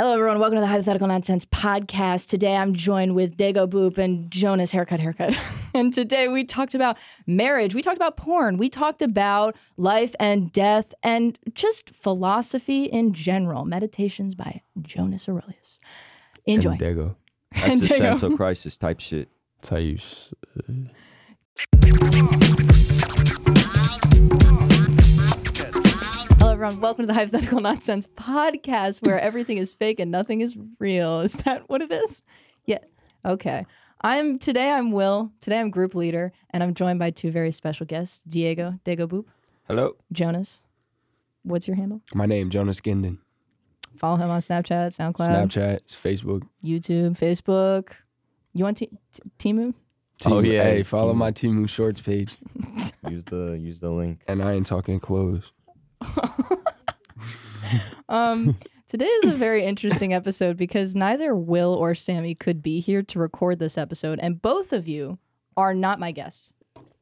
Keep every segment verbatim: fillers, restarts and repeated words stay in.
Hello, everyone. Welcome to the Hypothetical Nonsense podcast. Today, I'm joined with Dego Boop and Jonas Haircut Haircut. And today, we talked about marriage. We talked about porn. We talked about life and death and just philosophy in general. Meditations by Jonas Aurelius. Enjoy. And Dego. That's and the Dego. Existential crisis type shit. That's how you... S- Everyone, welcome to the Hypothetical Nonsense podcast, where everything is fake and nothing is real. Is that what it is? Yeah. Okay. I'm today. I'm Will. Today I'm group leader, and I'm joined by two very special guests: Diego, Dego Boop. Hello. Jonas. What's your handle? My name, Jonas Gindin. Follow him on Snapchat, SoundCloud, Snapchat, Facebook, YouTube, Facebook. You want t- t- Temu? Temu? Oh yeah. Hey, follow Temu. My Temu Shorts page. use the use the link. And I ain't talking clothes. um, today is a very interesting episode because neither Will or Sammie could be here to record this episode, and both of you are not my guests.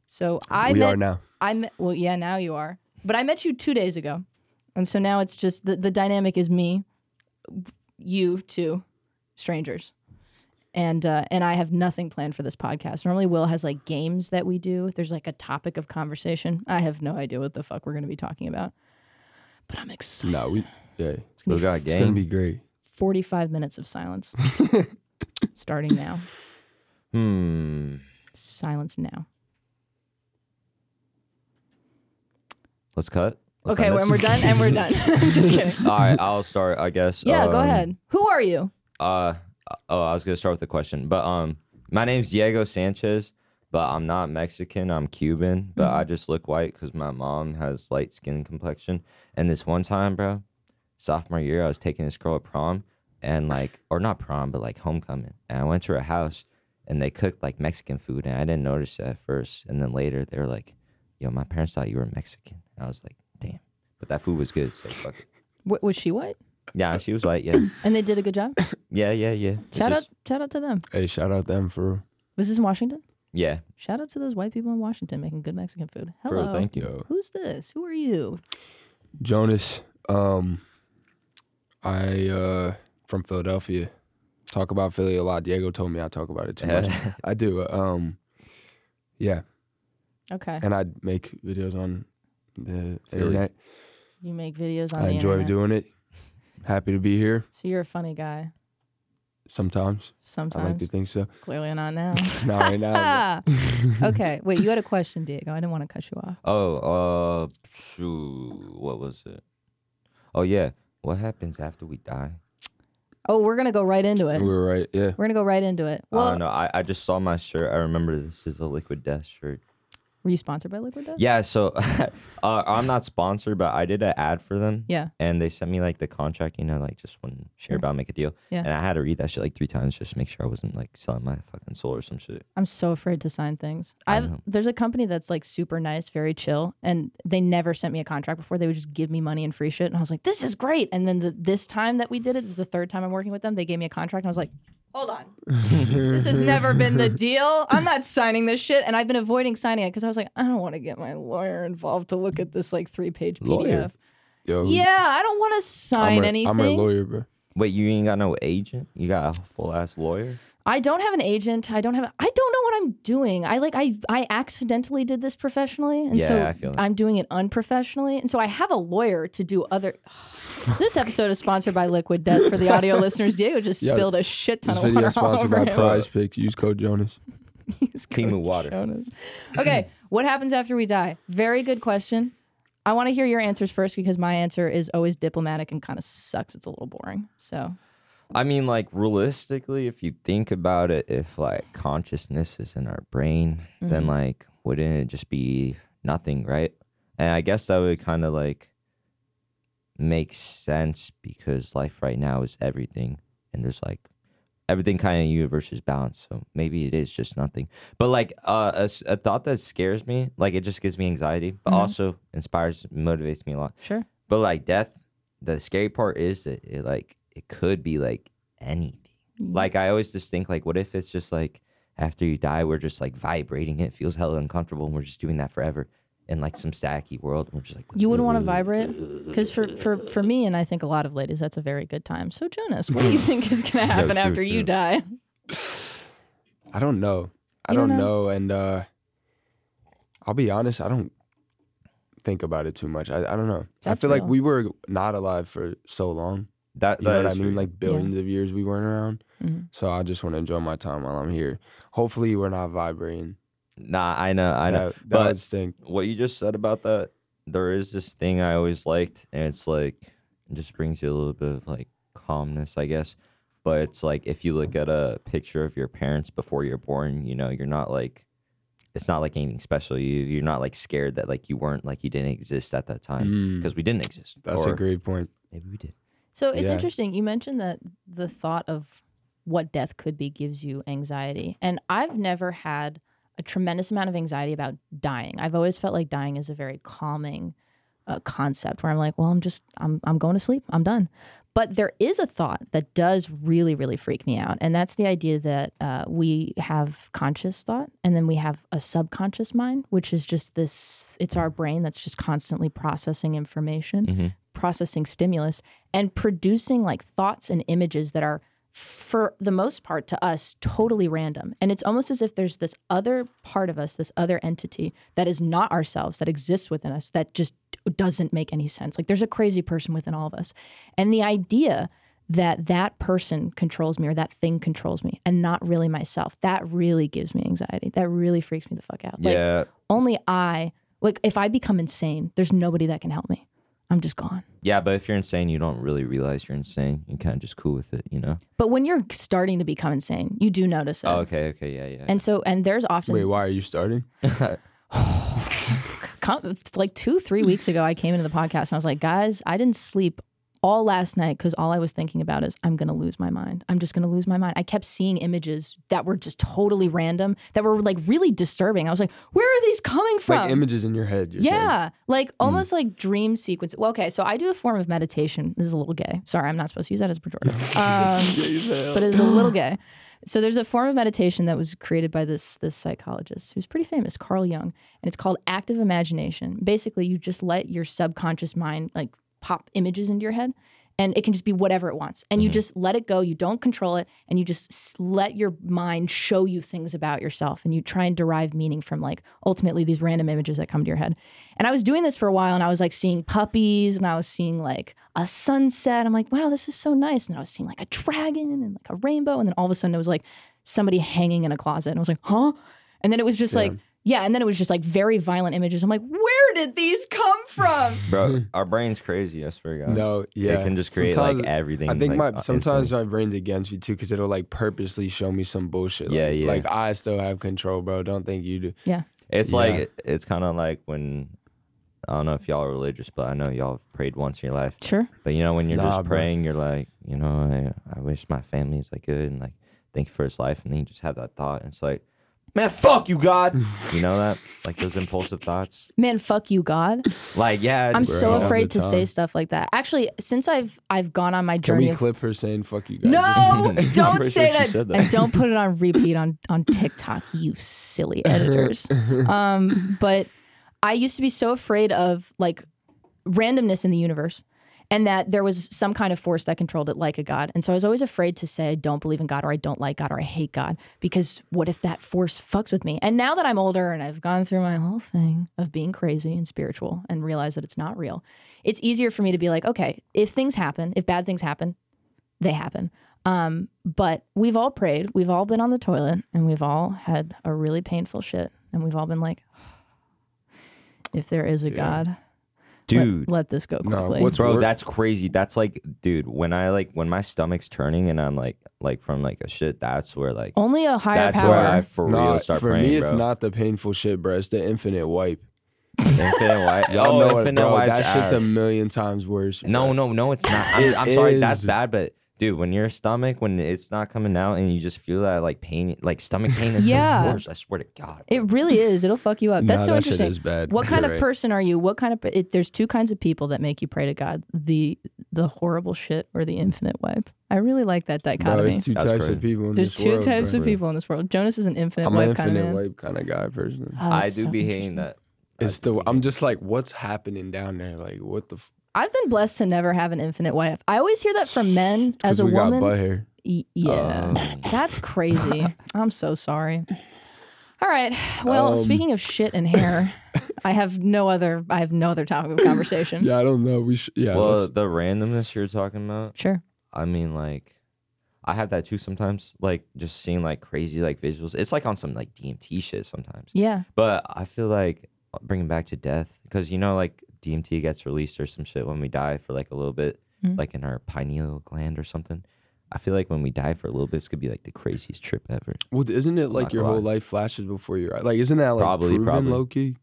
So I we met, are now. I met, well, yeah, now you are. But I met you two days ago, and so now it's just the the dynamic is me, you two, strangers, and uh, and I have nothing planned for this podcast. Normally, Will has like games that we do. There's like a topic of conversation. I have no idea what the fuck we're going to be talking about. But I'm excited. No, we yeah. It's gonna, be, f- it's gonna be great. Forty-five minutes of silence, starting now. Hmm. Silence now. Let's cut. Let's okay, when we're done, and we're done. I'm just kidding. All right, I'll start. I guess. Yeah, um, go ahead. Who are you? Uh oh, I was gonna start with the question, but um, my name's Diego Sanchez. But I'm not Mexican, I'm Cuban, but mm-hmm. I just look white because my mom has light skin complexion. And this one time, bro, sophomore year, I was taking this girl at prom and like, or not prom, but like homecoming. And I went to her house and they cooked like Mexican food and I didn't notice it at first. And then later they were like, yo, my parents thought you were Mexican. And I was like, damn, but that food was good. So fuck it. What, was she white? Yeah, she was light, yeah. And they did a good job? Yeah, yeah, yeah. Shout out, just... shout out to them. Hey, shout out them for. Was this in Washington? Yeah. Shout out to those white people in Washington making good Mexican food. Hello. Sure, thank you. Who's this? Who are you? Jonas. Um, I uh, from Philadelphia. Talk about Philly a lot. Diego told me I talk about it too much. I do. Um, yeah. Okay. And I make videos on the Philly. Internet. You make videos on I the internet. I enjoy doing it. Happy to be here. So you're a funny guy. Sometimes. Sometimes. I like to think so. Clearly not now. Not right now. Okay. Wait, you had a question, Diego. I didn't want to cut you off. Oh, uh, shoot. What was it? Oh, yeah. What happens after we die? Oh, we're going to go right into it. We're right, yeah. We're going to go right into it. Well, I don't know. I, I just saw my shirt. I remember this is a Liquid Death shirt. Were you sponsored by Liquid Death? Yeah, so uh, I'm not sponsored, but I did an ad for them. Yeah. And they sent me like the contract, you know, like just when share about make a deal. Yeah. And I had to read that shit like three times just to make sure I wasn't like selling my fucking soul or some shit. I'm so afraid to sign things. I I've There's a company that's like super nice, very chill, and they never sent me a contract before. They would just give me money and free shit. And I was like, this is great. And then the, this time that we did it, this is the third time I'm working with them, they gave me a contract. And I was like, hold on. This has never been the deal. I'm not signing this shit. And I've been avoiding signing it because I was like, I don't want to get my lawyer involved to look at this like three-page P D F. Lawyer? Yo, yeah, I don't want to sign I'm a, anything. I'm a lawyer, bro. Wait, you ain't got no agent? You got a full-ass lawyer? I don't have an agent. I don't have a, I don't know what I'm doing. I like I I accidentally did this professionally, and yeah, so I feel that. I'm doing it unprofessionally. And so I have a lawyer to do other oh, this episode is sponsored by Liquid Death for the audio listeners. Diego just yeah, spilled a shit ton of water. This video is sponsored by PrizePicks. Use code Jonas. Use code Temu water. Jonas. Okay, what happens after we die? Very good question. I want to hear your answers first because my answer is always diplomatic and kind of sucks. It's a little boring. So I mean, like, realistically, if you think about it, if, like, consciousness is in our brain, mm-hmm. then, like, wouldn't it just be nothing, right? And I guess that would kind of, like, make sense because life right now is everything. And there's, like, everything kind of in the universe is balanced. So maybe it is just nothing. But, like, uh, a, a thought that scares me, like, it just gives me anxiety, but mm-hmm. also inspires, motivates me a lot. Sure. But, like, death, the scary part is that it, like, it could be like anything. Like I always just think like, what if it's just like after you die, we're just like vibrating. It feels hella uncomfortable and we're just doing that forever. in like some stacky world. We're just like, you wouldn't want to vibrate? Because for, for, for me, and I think a lot of ladies, that's a very good time. So Jonas, what do you think is going to happen no, true, after true. you die? I don't know. I don't, don't know. know. And uh, I'll be honest, I don't think about it too much. I, I don't know. That's I feel real. Like we were not alive for so long. That, you that know what I mean? True. Like billions yeah. of years we weren't around. Mm-hmm. So I just want to enjoy my time while I'm here. Hopefully we're not vibrating. Nah, I know, I know. That, that but would stink. What you just said about that, there is this thing I always liked, and it's like, it just brings you a little bit of like calmness, I guess. But it's like, if you look at a picture of your parents before you're born, you know, you're not like, it's not like anything special. You, you're not like scared that like you weren't, like you didn't exist at that time, because mm. we didn't exist. That's or, a great point. Maybe we did. So it's yeah. interesting. You mentioned that the thought of what death could be gives you anxiety. And I've never had a tremendous amount of anxiety about dying. I've always felt like dying is a very calming uh, concept where I'm like, well, I'm just, I'm I'm going to sleep. I'm done. But there is a thought that does really, really freak me out. And that's the idea that uh, we have conscious thought, and then we have a subconscious mind, which is just this, it's our brain that's just constantly processing information, mm-hmm. processing stimulus, and producing like thoughts and images that are, for the most part, to us, totally random. And it's almost as if there's this other part of us, this other entity that is not ourselves, that exists within us, that just doesn't make any sense. Like, there's a crazy person within all of us. And the idea that that person controls me, or that thing controls me, and not really myself, that really gives me anxiety. That really freaks me the fuck out. Yeah. Like, only I, like, if I become insane, there's nobody that can help me. I'm just gone. Yeah, but if you're insane, you don't really realize you're insane. You're kind of just cool with it, you know? But when you're starting to become insane, you do notice it. Oh, okay, okay, yeah, yeah. And yeah. so, and there's often... Wait, why are you starting? Like two, three weeks ago, I came into the podcast and I was like, guys, I didn't sleep all last night because all I was thinking about is I'm going to lose my mind. I'm just going to lose my mind. I kept seeing images that were just totally random, that were like really disturbing. I was like, where are these coming from? Like images in your head. You're yeah. saying. Like almost mm. like dream sequence. Well, okay. So I do a form of meditation. This is a little gay. Sorry, I'm not supposed to use that as a pejorative. Um, but it is a little gay. So there's a form of meditation that was created by this, this psychologist who's pretty famous, Carl Jung. And it's called active imagination. Basically, you just let your subconscious mind like pop images into your head, and it can just be whatever it wants. And mm-hmm. you just let it go. You don't control it. And you just let your mind show you things about yourself. And you try and derive meaning from like ultimately these random images that come to your head. And I was doing this for a while, and I was like seeing puppies, and I was seeing like a sunset. I'm like, wow, this is so nice. And I was seeing like a dragon and like a rainbow. And then all of a sudden it was like somebody hanging in a closet. And I was like, huh? And then it was just yeah. like, yeah. And then it was just like very violent images. I'm like, where did these come from? Bro, our brain's crazy. I swear to God. No, yeah. It can just create sometimes, like everything. I think like, my sometimes instantly. my brain's against me too, because it'll like purposely show me some bullshit. Yeah, like, yeah. Like I still have control, bro. Don't think you do. Yeah. It's yeah. like, it's kind of like when, I don't know if y'all are religious, but I know y'all have prayed once in your life. Sure. But you know, when you're nah, just praying, bro. You're like, you know, I, I wish my family is like good, and like, thank you for his life. And then you just have that thought. And it's like, man, fuck you, God. You know that? Like those impulsive thoughts. Man, fuck you, God. Like, yeah. I'm so afraid to say stuff like that. Actually, since I've I've gone on my journey. Can we clip her saying fuck you, God? No, don't say that. And don't put it on repeat on, on TikTok, you silly editors. Um, but I used to be so afraid of like randomness in the universe, and that there was some kind of force that controlled it, like a God. And so I was always afraid to say I don't believe in God, or I don't like God, or I hate God, because what if that force fucks with me? And now that I'm older and I've gone through my whole thing of being crazy and spiritual and realize that it's not real, it's easier for me to be like, okay, if things happen, if bad things happen, they happen. Um, but we've all prayed, we've all been on the toilet, and we've all had a really painful shit. And we've all been like, if there is a yeah. God... Dude, let, let this go quickly. No, what's bro? Work? That's crazy. That's like, dude, when I like when my stomach's turning and I'm like, like from like a shit. That's where like only a higher that's power. That's where I for no, real start for praying. For me, it's bro. Not the painful shit, bro. It's the infinite wipe. Infinite wipe. Y'all oh, know infinite it, bro. That shit's a million times worse. Bro. No, no, no, it's not. I'm, it I'm sorry, that's bad, but. Dude, when your stomach, when it's not coming out and you just feel that like pain, like stomach pain is yeah. the worst. I swear to God. Bro. It really is. It'll fuck you up. That's no, so that interesting. Shit is bad. What kind You're of right. person are you? What kind of, it, there's two kinds of people that make you pray to God. The the horrible shit or the infinite wipe. I really like that dichotomy. Bro, there's two That's types crazy. Of people in there's this world. There's two types bro. Of people in this world. Jonas is an infinite I'm wipe kind of man. I'm an infinite wipe kind of guy, personally. Oh, I do so be hating that. It's the, I'm just like, what's happening down there? Like, what the? F- I've been blessed to never have an infinite wife. I always hear that from men as a we woman. Got butt hair. Y- yeah, um. That's crazy. I'm so sorry. All right. Well, um. speaking of shit and hair, I have no other. I have no other topic of conversation. Yeah, I don't know. We should. Yeah. Well, let's... the randomness you're talking about. Sure. I mean, like, I have that too sometimes. Like, just seeing like crazy like visuals. It's like on some like D M T shit sometimes. Yeah. But I feel like. Bringing back to death, because you know, like D M T gets released or some shit when we die for like a little bit, mm-hmm. like in our pineal gland or something. I feel like when we die for a little bit, this could be like the craziest trip ever. Well, isn't it like your whole life flashes before your eyes? Like, isn't that like probably, proven probably. Low key?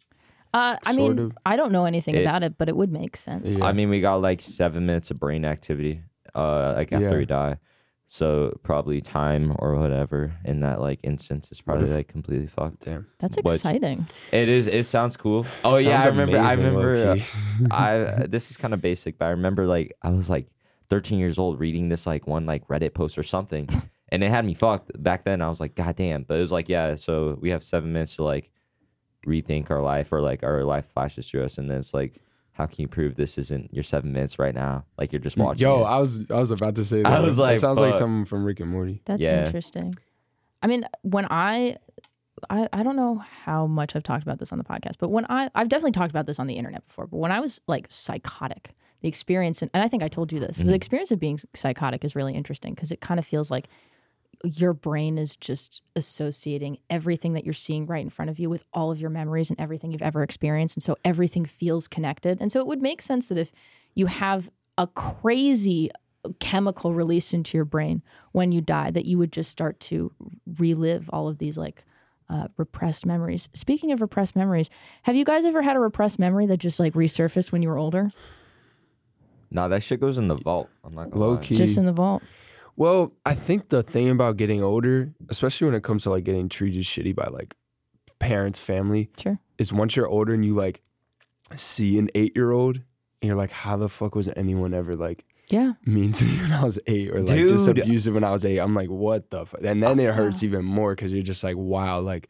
Uh, I sort mean, of? I don't know anything it, about it, but it would make sense. Yeah. I mean, we got like seven minutes of brain activity, uh, like after yeah. we die. So probably time or whatever in that like instance is probably like completely fucked. Damn. That's exciting. But it is. It sounds cool. Oh yeah, I remember. Amazing, I remember. Uh, I uh, this is kind of basic, but I remember like I was like thirteen years old reading this like one like Reddit post or something, and it had me fucked back then. I was like, God damn. But it was like, yeah. So we have seven minutes to like rethink our life, or like our life flashes through us, and then it's like. How can you prove this isn't your seven minutes right now? Like you're just watching. Yo, it. I was I was about to say that. I was like, that sounds fuck. Like something from Rick and Morty. That's yeah. interesting. I mean, when I, I I don't know how much I've talked about this on the podcast, but when I I've definitely talked about this on the internet before. But when I was like psychotic, the experience and, and I think I told you this. Mm-hmm. The experience of being psychotic is really interesting because it kind of feels like your brain is just associating everything that you're seeing right in front of you with all of your memories and everything you've ever experienced. And so everything feels connected. And so it would make sense that if you have a crazy chemical released into your brain when you die, that you would just start to relive all of these like uh, repressed memories. Speaking of repressed memories, have you guys ever had a repressed memory that just like resurfaced when you were older? No, nah, that shit goes in the vault. I'm not gonna lie. Low key. Just in the vault. Well, I think the thing about getting older, especially when it comes to like getting treated shitty by like parents, family, sure. is once you're older and you like see an eight-year-old and you're like, how the fuck was anyone ever like yeah. mean to me when I was eight or like Dude. Just abusive when I was eight? I'm like, what the fuck? And then oh, it hurts yeah. even more because you're just like, wow, like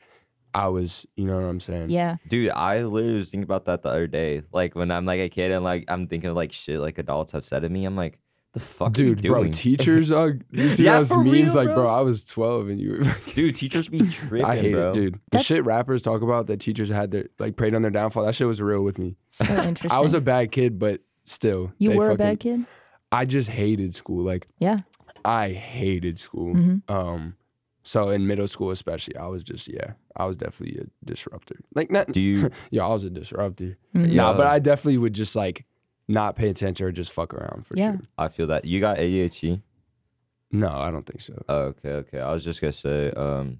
I was, you know what I'm saying? Yeah. Dude, I literally was thinking about that the other day. Like when I'm like a kid and like I'm thinking of like shit like adults have said to me, I'm like, the fuck dude, are you doing? Bro, teachers, uh, you see yeah, those memes? Real, like, bro. bro, I was twelve and you were like, dude, teachers be tripping, I hate bro. It, dude. The That's... shit rappers talk about that teachers had their, like, preyed on their downfall. That shit was real with me. So interesting. I was a bad kid, but still. You were fucking, a bad kid? I just hated school. Like, yeah. I hated school. Mm-hmm. Um, So in middle school especially, I was just, yeah, I was definitely a disruptor. Like, not, do you? yeah, I was a disruptor. Mm-hmm. Yeah, no, but I definitely would just, like, not pay attention or just fuck around for yeah. sure. I feel that. You got A D H D? No, I don't think so. Oh, okay, okay. I was just going to say, um,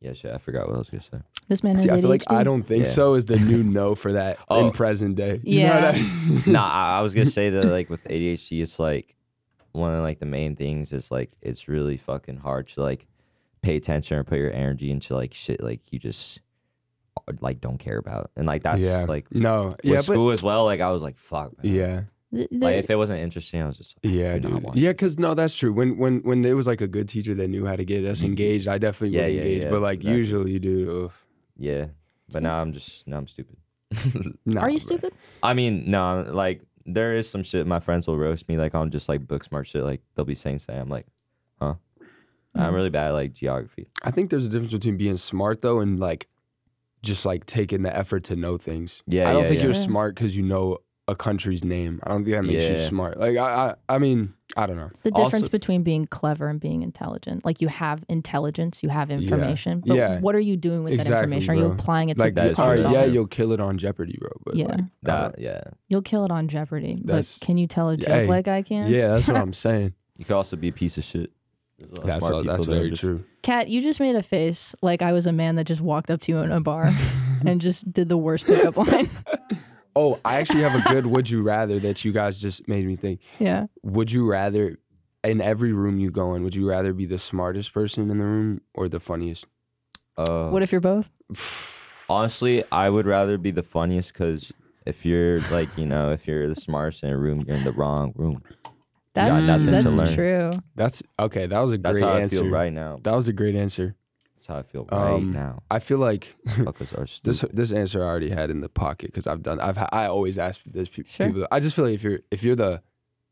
yeah, shit, I forgot what I was going to say. This man has See, A D H D? I feel like I don't think yeah. so is the new no for that oh. in present day. You yeah. know what I mean? Nah, I, I was going to say that like with A D H D, it's like one of like the main things is like it's really fucking hard to like pay attention or put your energy into like shit like you just... like don't care about and like that's yeah. like no yeah with school but, as well like I was like fuck man. Yeah the, the, like if it wasn't interesting I was just like, yeah dude. Yeah because no that's true when when when it was like a good teacher that knew how to get us engaged I definitely yeah, would yeah, engage yeah, but like exactly. usually dude ugh. Yeah but now I'm just now I'm stupid nah, are you stupid bro. I mean no like there is some shit my friends will roast me like I'm just like book smart shit like they'll be saying something I'm like huh mm-hmm. I'm really bad at like geography. I think there's a difference between being smart though and like just like taking the effort to know things. Yeah, I don't yeah, think yeah. you're smart because you know a country's name. I don't think that makes yeah. you smart. Like I, I, I mean, I don't know. The difference also, between being clever and being intelligent. Like you have intelligence, you have information. Yeah, but yeah. what are you doing with exactly, that information? Bro. Are you applying it like, to that? All right, yeah, you'll kill it on Jeopardy, bro. But yeah, like, that, yeah, you'll kill it on Jeopardy. That's, but can you tell a joke hey, like I can? Yeah, that's what I'm saying. You could also be a piece of shit. That's, all, that's very just... true. Kat, you just made a face like I was a man that just walked up to you in a bar and just did the worst pickup line. Oh, I actually have a good would you rather that you guys just made me think. Yeah. Would you rather, in every room you go in, would you rather be the smartest person in the room or the funniest? Uh, what if you're both? Honestly, I would rather be the funniest because if you're like, you know, if you're the smartest in a room, you're in the wrong room. That, got nothing that's to learn. True. That's okay. That was a that's great how answer I feel right now. That was a great answer. That's how I feel right um, now. I feel like this this answer I already had in the pocket because I've done I've I always ask this people. Sure. people I just feel like if you're if you're the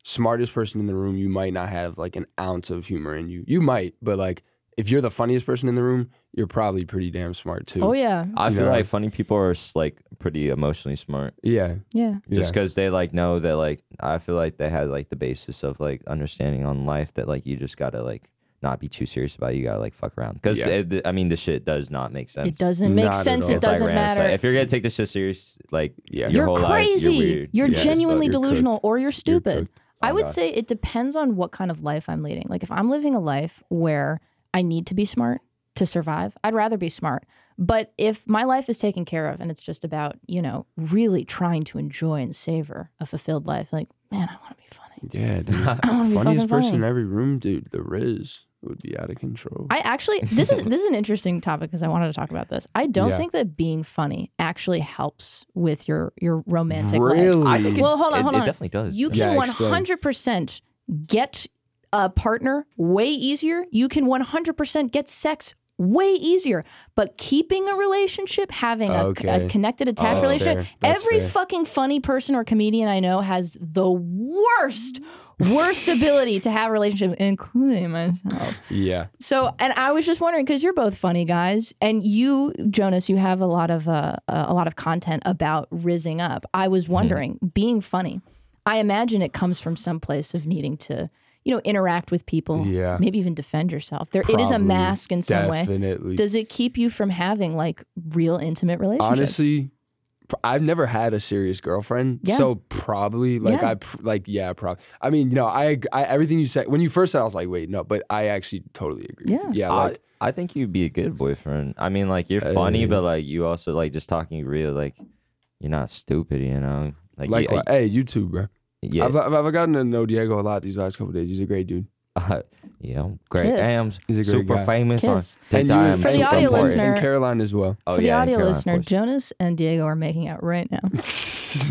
smartest person in the room, you might not have like an ounce of humor in you. You might, but like if you're the funniest person in the room, you're probably pretty damn smart too. Oh yeah. I you feel know? like funny people are like pretty emotionally smart. Yeah. Yeah. Just because yeah. they like know that like I feel like they had like the basis of like understanding on life that like you just gotta like not be too serious about it. You gotta like fuck around because yeah. I mean this shit does not make sense. It doesn't make not sense. It doesn't like matter. If you're gonna take this shit serious, like yeah. your you're whole crazy. Life, you're weird. You're yeah, genuinely you're delusional cooked. Or you're stupid. You're oh, I would God. say it depends on what kind of life I'm leading. Like if I'm living a life where I need to be smart to survive, I'd rather be smart. But if my life is taken care of and it's just about, you know, really trying to enjoy and savor a fulfilled life, like, man, I want to be funny. Yeah, dude. Funniest person funny. in every room, dude. The Riz would be out of control. I actually, this is this is an interesting topic because I wanted to talk about this. I don't yeah. think that being funny actually helps with your, your romantic really? life. I think well, it, hold on, hold it, on. It definitely does. You can yeah, one hundred percent get a partner way easier. You can one hundred percent get sex way easier. But keeping a relationship, having a, okay. a connected, attached oh, relationship, every fair. fucking funny person or comedian I know has the worst, worst ability to have a relationship, including myself. Yeah. So, and I was just wondering, because you're both funny guys, and you, Jonas, you have a lot of uh, a lot of content about rizzing up. I was wondering, hmm. being funny, I imagine it comes from some place of needing to, you know, interact with people, yeah. maybe even defend yourself. There, Probably, it is a mask in some definitely. way. Does it keep you from having, like, real intimate relationships? Honestly, I've never had a serious girlfriend, yeah. so probably, like, yeah. I, like, yeah, probably. I mean, you know, I, I, everything you said, when you first said it, I was like, wait, no, but I actually totally agree. Yeah. yeah like, I, I think you'd be a good boyfriend. I mean, like, you're uh, funny, but, like, you also, like, just talking real, like, you're not stupid, you know? Like, like you, I, hey, you too, bro. Yeah, I've, I've gotten to know Diego a lot these last couple of days. He's a great dude. Uh, yeah, I'm great. Kiss. I am He's a great super guy. famous Kiss. on TikTok. And you, for the audio important. listener, and Caroline as well. Oh, for yeah, the audio Caroline, listener, Jonas and Diego are making out right now.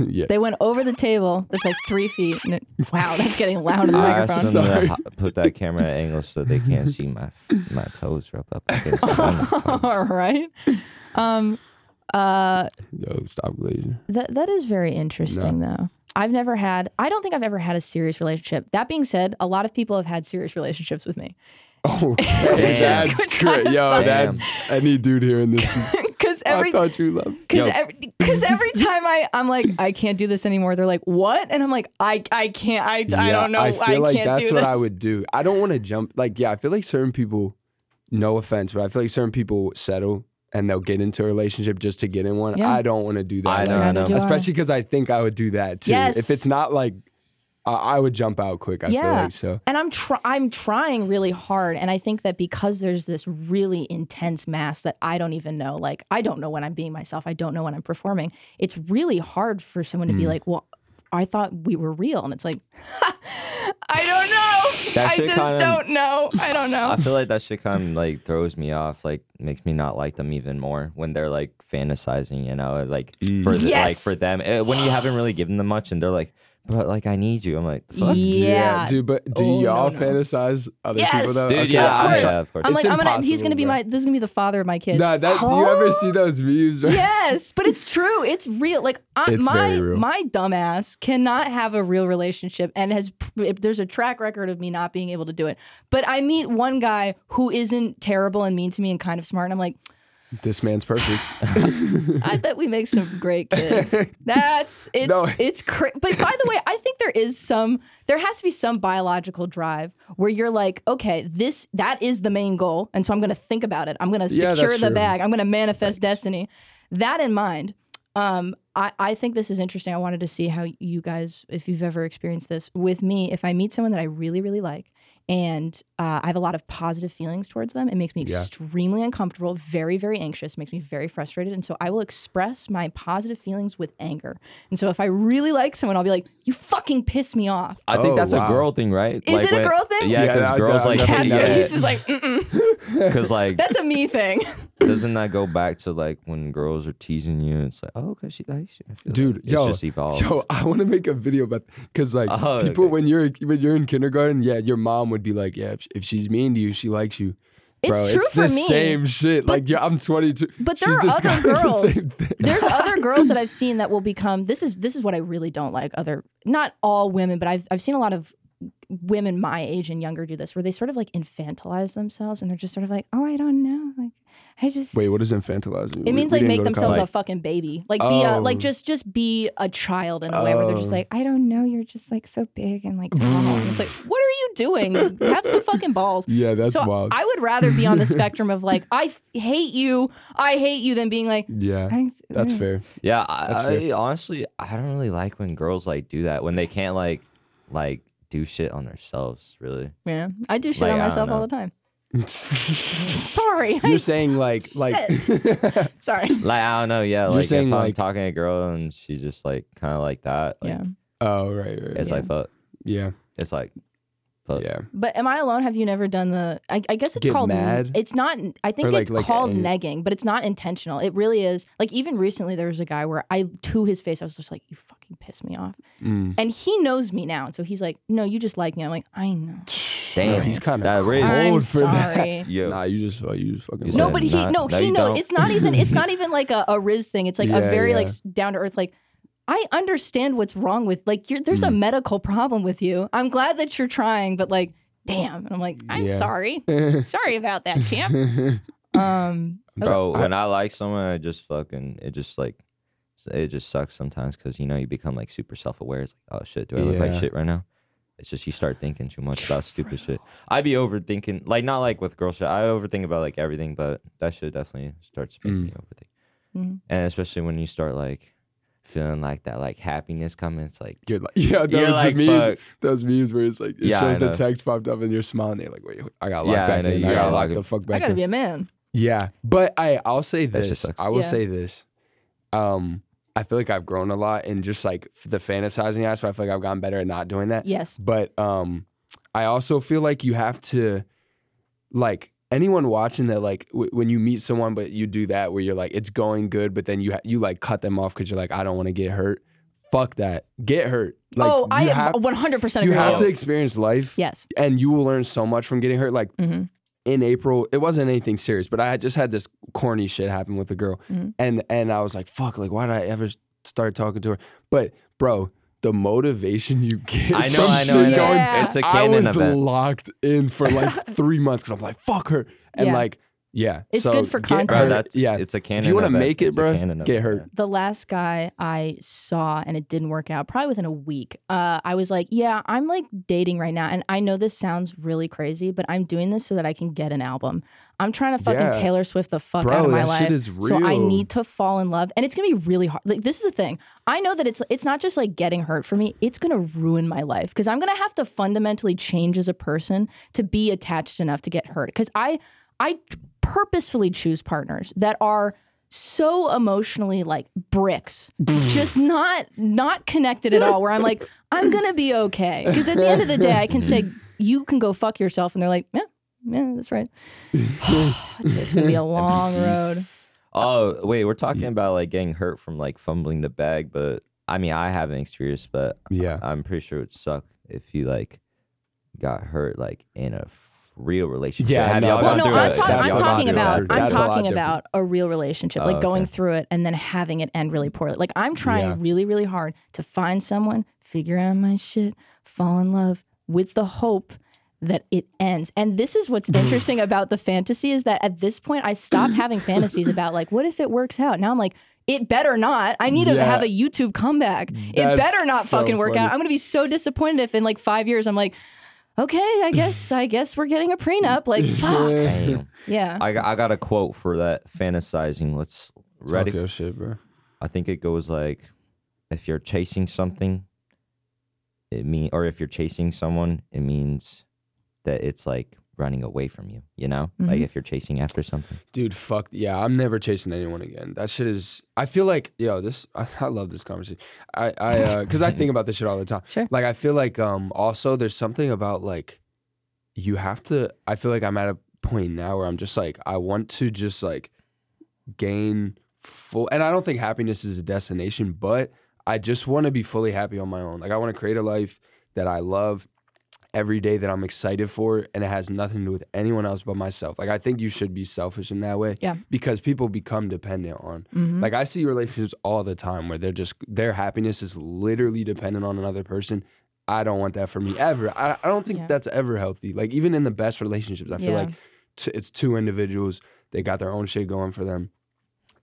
yeah. They went over the table. That's like three feet. It, wow, that's getting loud in the I microphone. Sorry. To put that camera angle so they can't see my my toes wrap up against toes. All right. Um. Uh. Yo, stop glazing. That that is very interesting no. though. I've never had, I don't think I've ever had a serious relationship. That being said, a lot of people have had serious relationships with me. Oh, that's great. Yo, that's any dude here in this. Because every, I thought you loved Because every, every time I, I'm like, I can't do this anymore. They're like, what? And I'm like, I I can't, I, yeah, I don't know. I, feel I like can't that's do that's what I would do. I don't want to jump. Like, yeah, I feel like certain people, no offense, but I feel like certain people settle and they'll get into a relationship just to get in one. Yeah. I don't want to do that. I know, I know. Especially because I think I would do that too. Yes. If it's not like, uh, I would jump out quick. I yeah. feel like so. And I'm tr- I'm trying really hard. And I think that because there's this really intense mass that I don't even know, like, I don't know when I'm being myself. I don't know when I'm performing. It's really hard for someone to mm. be like, well, I thought we were real. And it's like, ha, I don't know. That I just kind of, don't know. I don't know. I feel like that shit kind of like throws me off, like makes me not like them even more when they're like fantasizing, you know, like mm. for the, yes. like for them when you haven't really given them much and they're like, but like I need you. I'm like, fuck. Yeah. yeah dude, but do oh, y'all no, no. fantasize other yes. people though? Dude, okay. yeah, of yeah, of course. I'm like, I'm gonna, he's gonna be my, this is gonna be the father of my kids. Nah, that, oh. do you ever see those memes? Right? Yes, but it's true. It's real. Like I, it's my real. my dumbass cannot have a real relationship and has. There's a track record of me not being able to do it. But I meet one guy who isn't terrible and mean to me and kind of smart, and I'm like, this man's perfect. I bet we make some great kids. That's it's no. it's crazy. But by the way, I think there is some there has to be some biological drive where you're like, okay, this that is the main goal, and so I'm going to think about it. I'm going to yeah, secure the true. bag. I'm going to manifest Thanks. destiny. That in mind, um, I I think this is interesting. I wanted to see how you guys, if you've ever experienced this with me, if I meet someone that I really really like. And uh, I have a lot of positive feelings towards them. It makes me yeah. extremely uncomfortable, very, very anxious, makes me very frustrated. And so I will express my positive feelings with anger. And so if I really like someone, I'll be like, you fucking piss me off. I oh, think that's wow. a girl thing, right? Is like, it a girl when, thing? Yeah, because yeah, girls like... Cat's face is like, mm-mm. Cause like that's a me thing. Doesn't that go back to like when girls are teasing you and it's like, oh, because she likes you. Dude, like, yo, it's just evolved. Yo, I want to make a video about... Because like oh, people, okay. when, you're, when you're in kindergarten, yeah, your mom would be like, yeah, if she's mean to you, she likes you. It's Bro, true it's for the me. Same shit. But, like, yeah, I'm twenty-two. But there She's are other girls. The same thing. There's other girls that I've seen that will become. This is this is what I really don't like. Other, not all women, but I've I've seen a lot of women my age and younger do this, where they sort of like infantilize themselves, and they're just sort of like, oh, I don't know, like I just. Wait, what is infantilizing? It we, means we like make themselves a fucking baby, like oh. be a, like just just be a child in a oh. way where they're just like, I don't know, you're just like so big and like tall. It's like, what are you doing? Have some fucking balls. Yeah, that's so wild. I would rather be on the spectrum of like, I f- hate you, I hate you, than being like, yeah, I, that's fair. Yeah, I, that's fair. I, honestly, I don't really like when girls like do that when they can't like like do shit on themselves. Really? Yeah, I do shit like, on myself all the time. Sorry, you're I, saying like like sorry like I don't know yeah you're like if I'm like, talking to a girl and she's just like kind of like that like, yeah oh right right it's yeah. like fuck yeah it's like fuck yeah but am I alone? Have you never done the I, I guess it's Get called mad? It's not I think like, it's like called an, negging, but it's not intentional. It really is like, even recently there was a guy where I to his face I was just like, you fucking piss me off. mm. And he knows me now, and so he's like, no, you just like me. I'm like, I know. Damn, no, he's kind of cold I'm for sorry. That. Yeah. Nah, you just, uh, you just fucking. You no, but he, not, no, he knows. It's not even, it's not even like a, a Riz thing. It's like yeah, a very yeah. like down to earth. Like, I understand what's wrong with like. You're, there's mm. a medical problem with you. I'm glad that you're trying, but like, damn. And I'm like, I'm yeah. sorry, sorry about that, champ. Um, okay. Bro, when I like someone, I just fucking it just like it just sucks sometimes because you know you become like super self aware. It's like, oh shit, do I look yeah. like shit right now? It's just you start thinking too much about stupid shit. I be overthinking, like not like with girl shit. I overthink about like everything, but that shit definitely starts making me mm. overthink. Mm. And especially when you start like feeling like that, like happiness coming. It's like, you're like yeah, that you're was like, the memes. Those memes where it's like it yeah, shows the text popped up and you're smiling. They're like, wait, I got locked yeah, back I in. I got locked the fuck back in. I gotta in. Be a man. Yeah, but I I'll say this. I will yeah. say this. Um. I feel like I've grown a lot in just like the fantasizing aspect. I feel like I've gotten better at not doing that. Yes. But um, I also feel like you have to, like anyone watching that, like w- when you meet someone, but you do that where you're like, it's going good, but then you ha- you like cut them off because you're like, I don't want to get hurt. Fuck that. Get hurt. Like, oh, I have, one hundred percent agree. You have to experience life. Yes. And you will learn so much from getting hurt. Like mm-hmm. in April, it wasn't anything serious, but I had just had this corny shit happen with a girl. Mm-hmm. And and I was like, fuck, like, why did I ever start talking to her? But, bro, the motivation you get I know, from I know, shit I know. Going, yeah. it's a canon I was event. Locked in for like three months because I'm like, fuck her. And yeah. like, yeah. It's so good for content. Bro, that's, yeah. It's a canon. If you want to make it, bro, get hurt. The last guy I saw and it didn't work out, probably within a week, uh, I was like, yeah, I'm like dating right now. And I know this sounds really crazy, but I'm doing this so that I can get an album. I'm trying to fucking yeah. Taylor Swift the fuck Bro, out of my that life. Shit is real. So I need to fall in love. And it's going to be really hard. Like, this is the thing. I know that it's it's not just like getting hurt for me. It's going to ruin my life because I'm going to have to fundamentally change as a person to be attached enough to get hurt. Because I, I purposefully choose partners that are so emotionally like bricks, just not not connected at all, where I'm like, I'm going to be okay. Because at the end of the day, I can say, you can go fuck yourself. And they're like, yeah. Yeah, that's right. it's, it's gonna be a long road. Oh wait, we're talking about like getting hurt from like fumbling the bag, but I mean I haven't experienced, but yeah, I, I'm pretty sure it would suck if you like got hurt like in a f- real relationship. Yeah, no, well, no, I'm, talk- I'm talking about I'm talking a about a real relationship, like oh, okay. going through it and then having it end really poorly. Like I'm trying yeah. really, really hard to find someone, figure out my shit, fall in love with the hope that it ends. And this is what's interesting about the fantasy is that at this point I stopped having fantasies about like, what if it works out? Now I'm like, it better not. I need yeah. to have a YouTube comeback. That's it better not so fucking work funny. Out. I'm gonna be so disappointed if in like five years I'm like, okay, I guess I guess we're getting a prenup. Like, fuck. Damn. Yeah. I got, I got a quote for that fantasizing. Let's ready. Talk your shit, bro. I think it goes like, if you're chasing something, it mean, or if you're chasing someone, it means that it's like running away from you, you know? Mm-hmm. Like if you're chasing after something. Dude, fuck. Yeah, I'm never chasing anyone again. That shit is, I feel like, yo, this, I, I love this conversation. I, I, uh, cause I think about this shit all the time. Sure. Like I feel like um, also there's something about like, you have to, I feel like I'm at a point now where I'm just like, I want to just like gain full, and I don't think happiness is a destination, but I just want to be fully happy on my own. Like I want to create a life that I love every day that I'm excited for, and it has nothing to do with anyone else but myself. Like, I think you should be selfish in that way, yeah, because people become dependent on, mm-hmm. like, I see relationships all the time where they're just, their happiness is literally dependent on another person. I don't want that for me ever. I, I don't think yeah. that's ever healthy. Like, even in the best relationships, I feel yeah. like t- it's two individuals. They got their own shit going for them,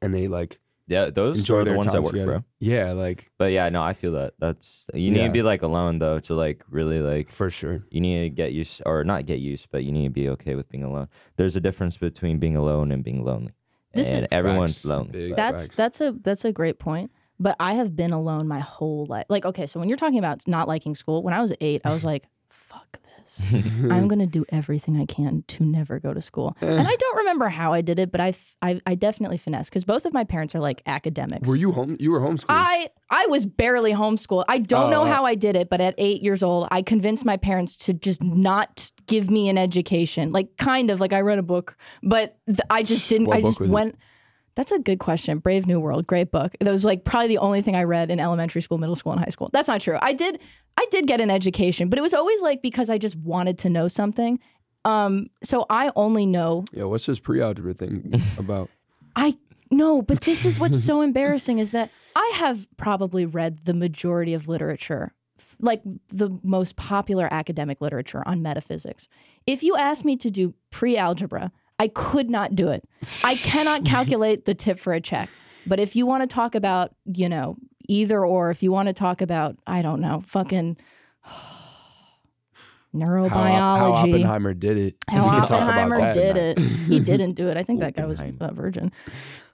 and they, like, yeah, those are the ones that work, together. Bro. Yeah, like, but yeah, no, I feel that. That's you need yeah. to be like alone though to like really like for sure. You need to get used, or not get used, but you need to be okay with being alone. There's a difference between being alone and being lonely. This and is everyone's facts. Lonely. That's that's a that's a great point. But I have been alone my whole life. Like, okay, so when you're talking about not liking school, when I was eight, I was like, fuck this. I'm going to do everything I can to never go to school. And I don't remember how I did it, but I, f- I, I definitely finessed because both of my parents are like academics. Were you home? You were homeschooled? I, I was barely homeschooled. I don't uh, know how I did it, but at eight years old, I convinced my parents to just not give me an education. Like, kind of like I read a book, but th- I just didn't. I just went... It? That's a good question. Brave New World, great book. That was like probably the only thing I read in elementary school, middle school, and high school. That's not true. I did I did get an education, but it was always like because I just wanted to know something. Um, so I only know... Yeah, what's this pre-algebra thing about? I no, but this is what's so embarrassing is that I have probably read the majority of literature, like the most popular academic literature on metaphysics. If you asked me to do pre-algebra, I could not do it. I cannot calculate the tip for a check. But if you want to talk about, you know, either or, if you want to talk about, I don't know, fucking neurobiology. How, how Oppenheimer did it. How Oppenheimer did it. He didn't do it. I think that guy was a virgin.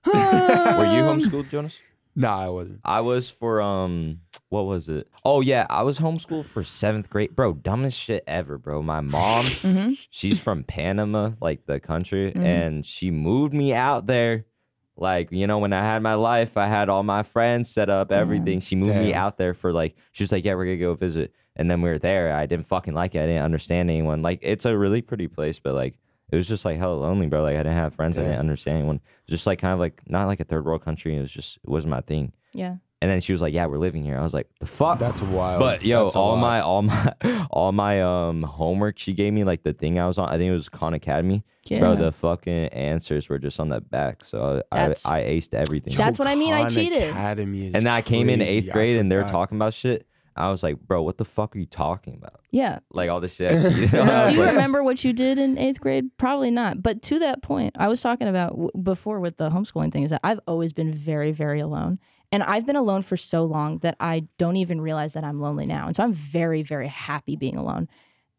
Um, Were you homeschooled, Jonas? No, I wasn't. I was for, um, what was it? Oh, yeah, I was homeschooled for seventh grade. Bro, dumbest shit ever, bro. My mom, mm-hmm. she's from Panama, like the country, mm-hmm. and she moved me out there. Like, you know, when I had my life, I had all my friends set up, Damn. everything. She moved Damn. me out there for like, she was like, yeah, we're going to go visit. And then we were there. I didn't fucking like it. I didn't understand anyone. Like, it's a really pretty place, but like, it was just like hella lonely, bro. Like I didn't have friends. Yeah. I didn't understand anyone. It was just like kind of like not like a third world country. It was just it wasn't my thing. Yeah. And then she was like, "Yeah, we're living here." I was like, "The fuck." That's wild. But yo, That's all my all my all my um homework she gave me, like the thing I was on. I think it was Khan Academy. Yeah. Bro, the fucking answers were just on the back. So that's, I I aced everything. That's what I mean. I cheated. Academy is and then I came crazy. in eighth grade and they were talking about shit. I was like, bro, what the fuck are you talking about? Yeah. Like all this shit. You know? Do you remember what you did in eighth grade? Probably not. But to that point, I was talking about w- before with the homeschooling thing is that I've always been very, very alone. And I've been alone for so long that I don't even realize that I'm lonely now. And so I'm very, very happy being alone.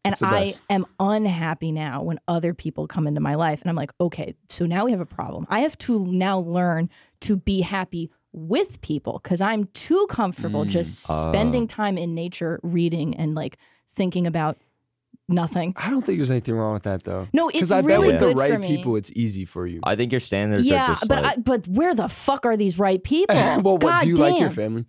And I am unhappy now when other people come into my life. And I'm like, okay, so now we have a problem. I have to now learn to be happy with people because I'm too comfortable mm, just uh, spending time in nature reading and like thinking about nothing. I don't think there's anything wrong with that though. No, it's I really bet good with the right for me. People, it's easy for you. I think your standards yeah, are just but like... I, but where the fuck are these right people? Well, God what do you damn. like your family?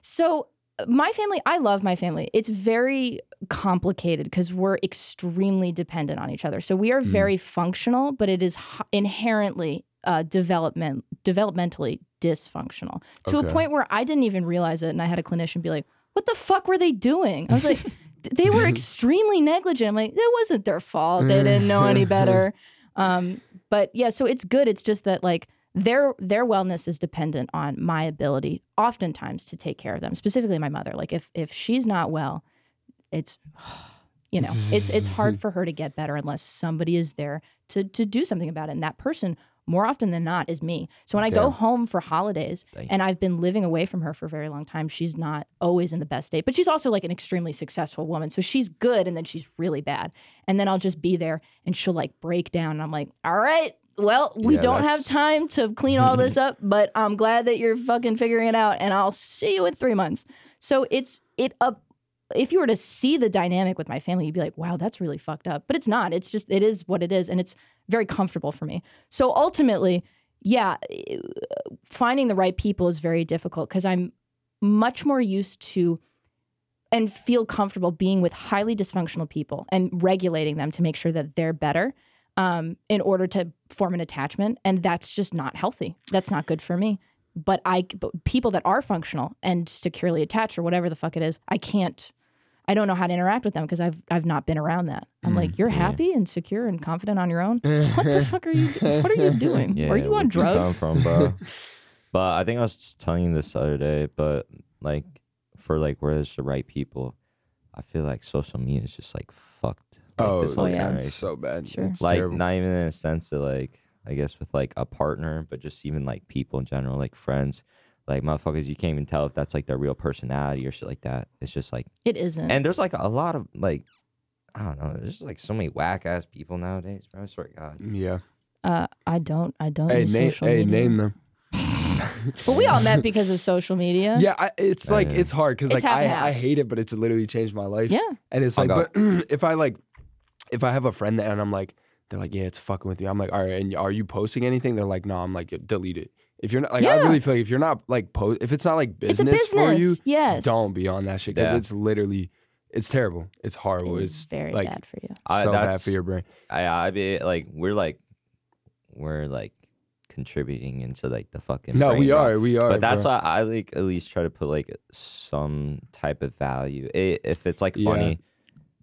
So my family, I love my family. It's very complicated because we're extremely dependent on each other. So we are very mm. functional, but it is h- inherently uh, development developmentally. dysfunctional to okay. a point where I didn't even realize it, and I had a clinician be like, what the fuck were they doing? I was like, they were extremely negligent. I'm like, it wasn't their fault, they didn't know any better. Um but yeah, so it's good. It's just that like their their wellness is dependent on my ability oftentimes to take care of them, specifically my mother. Like if if she's not well, it's you know it's it's hard for her to get better unless somebody is there to to do something about it, and that person more often than not is me. So when I Damn. go home for holidays Damn. and I've been living away from her for a very long time, she's not always in the best state, but she's also like an extremely successful woman. So she's good and then she's really bad. And then I'll just be there and she'll like break down and I'm like, all right, well, we yeah, don't that's... have time to clean all this up, but I'm glad that you're fucking figuring it out and I'll see you in three months. So it's, it up. If you were to see the dynamic with my family, you'd be like, wow, that's really fucked up. But it's not. It's just, it is what it is. And it's very comfortable for me. So ultimately, yeah, finding the right people is very difficult because I'm much more used to and feel comfortable being with highly dysfunctional people and regulating them to make sure that they're better um, in order to form an attachment. And that's just not healthy. That's not good for me. But I, but people that are functional and securely attached or whatever the fuck it is, I can't. I don't know how to interact with them because I've I've not been around that. I'm mm, like, you're yeah. happy and secure and confident on your own? What the fuck are you do- What are you doing? Yeah, are you on drugs? You come from, bro? But I think I was just telling you this the other day, but like for like where there's the right people, I feel like social media is just like fucked. Like, oh, this whole oh yeah, it's so bad. Sure. It's like terrible. Not even in a sense of like, I guess with like a partner, but just even like people in general, like friends. Like, motherfuckers, you can't even tell if that's, like, their real personality or shit like that. It's just, like... It isn't. And there's, like, a lot of, like... I don't know. There's, like, so many whack-ass people nowadays, bro. I swear to God. Yeah. Uh, I don't... I don't hey, use na- social hey, media. Hey, name them. But we all met because of social media. Yeah, I, it's, like, it's hard because, like, half I, half. I hate it, but it's literally changed my life. Yeah. And it's, like, but if I, like... If I have a friend and I'm, like... They're, like, yeah, it's fucking with you. I'm, like, all right, and are you posting anything? They're, like, no. I'm, like, delete it. If you're not, like, yeah. I really feel like if you're not, like, post, if it's not, like, business, it's a business for you, yes. don't be on that shit, because yeah. it's literally, it's terrible. It's horrible. It it's, very like, bad for you. I, so bad for your brain. I, I be, like, we're, like, we're, like, contributing into, like, the fucking No, brain, we are, bro. we are. But that's bro. why I, like, at least try to put, like, some type of value. It, if it's, like, funny. Yeah.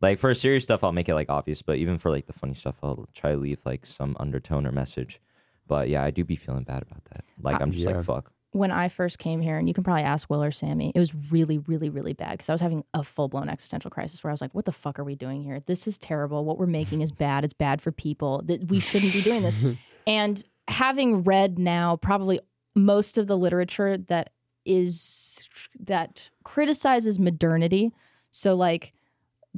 Like, for serious stuff, I'll make it, like, obvious. But even for, like, the funny stuff, I'll try to leave, like, some undertone or message. But yeah, I do be feeling bad about that. Like, I'm just yeah. like, fuck. When I first came here, and you can probably ask Will or Sammie, it was really, really, really bad because I was having a full-blown existential crisis where I was like, what the fuck are we doing here? This is terrible. What we're making is bad. It's bad for people. That we shouldn't be doing this. And having read now probably most of the literature that is that criticizes modernity. So, like,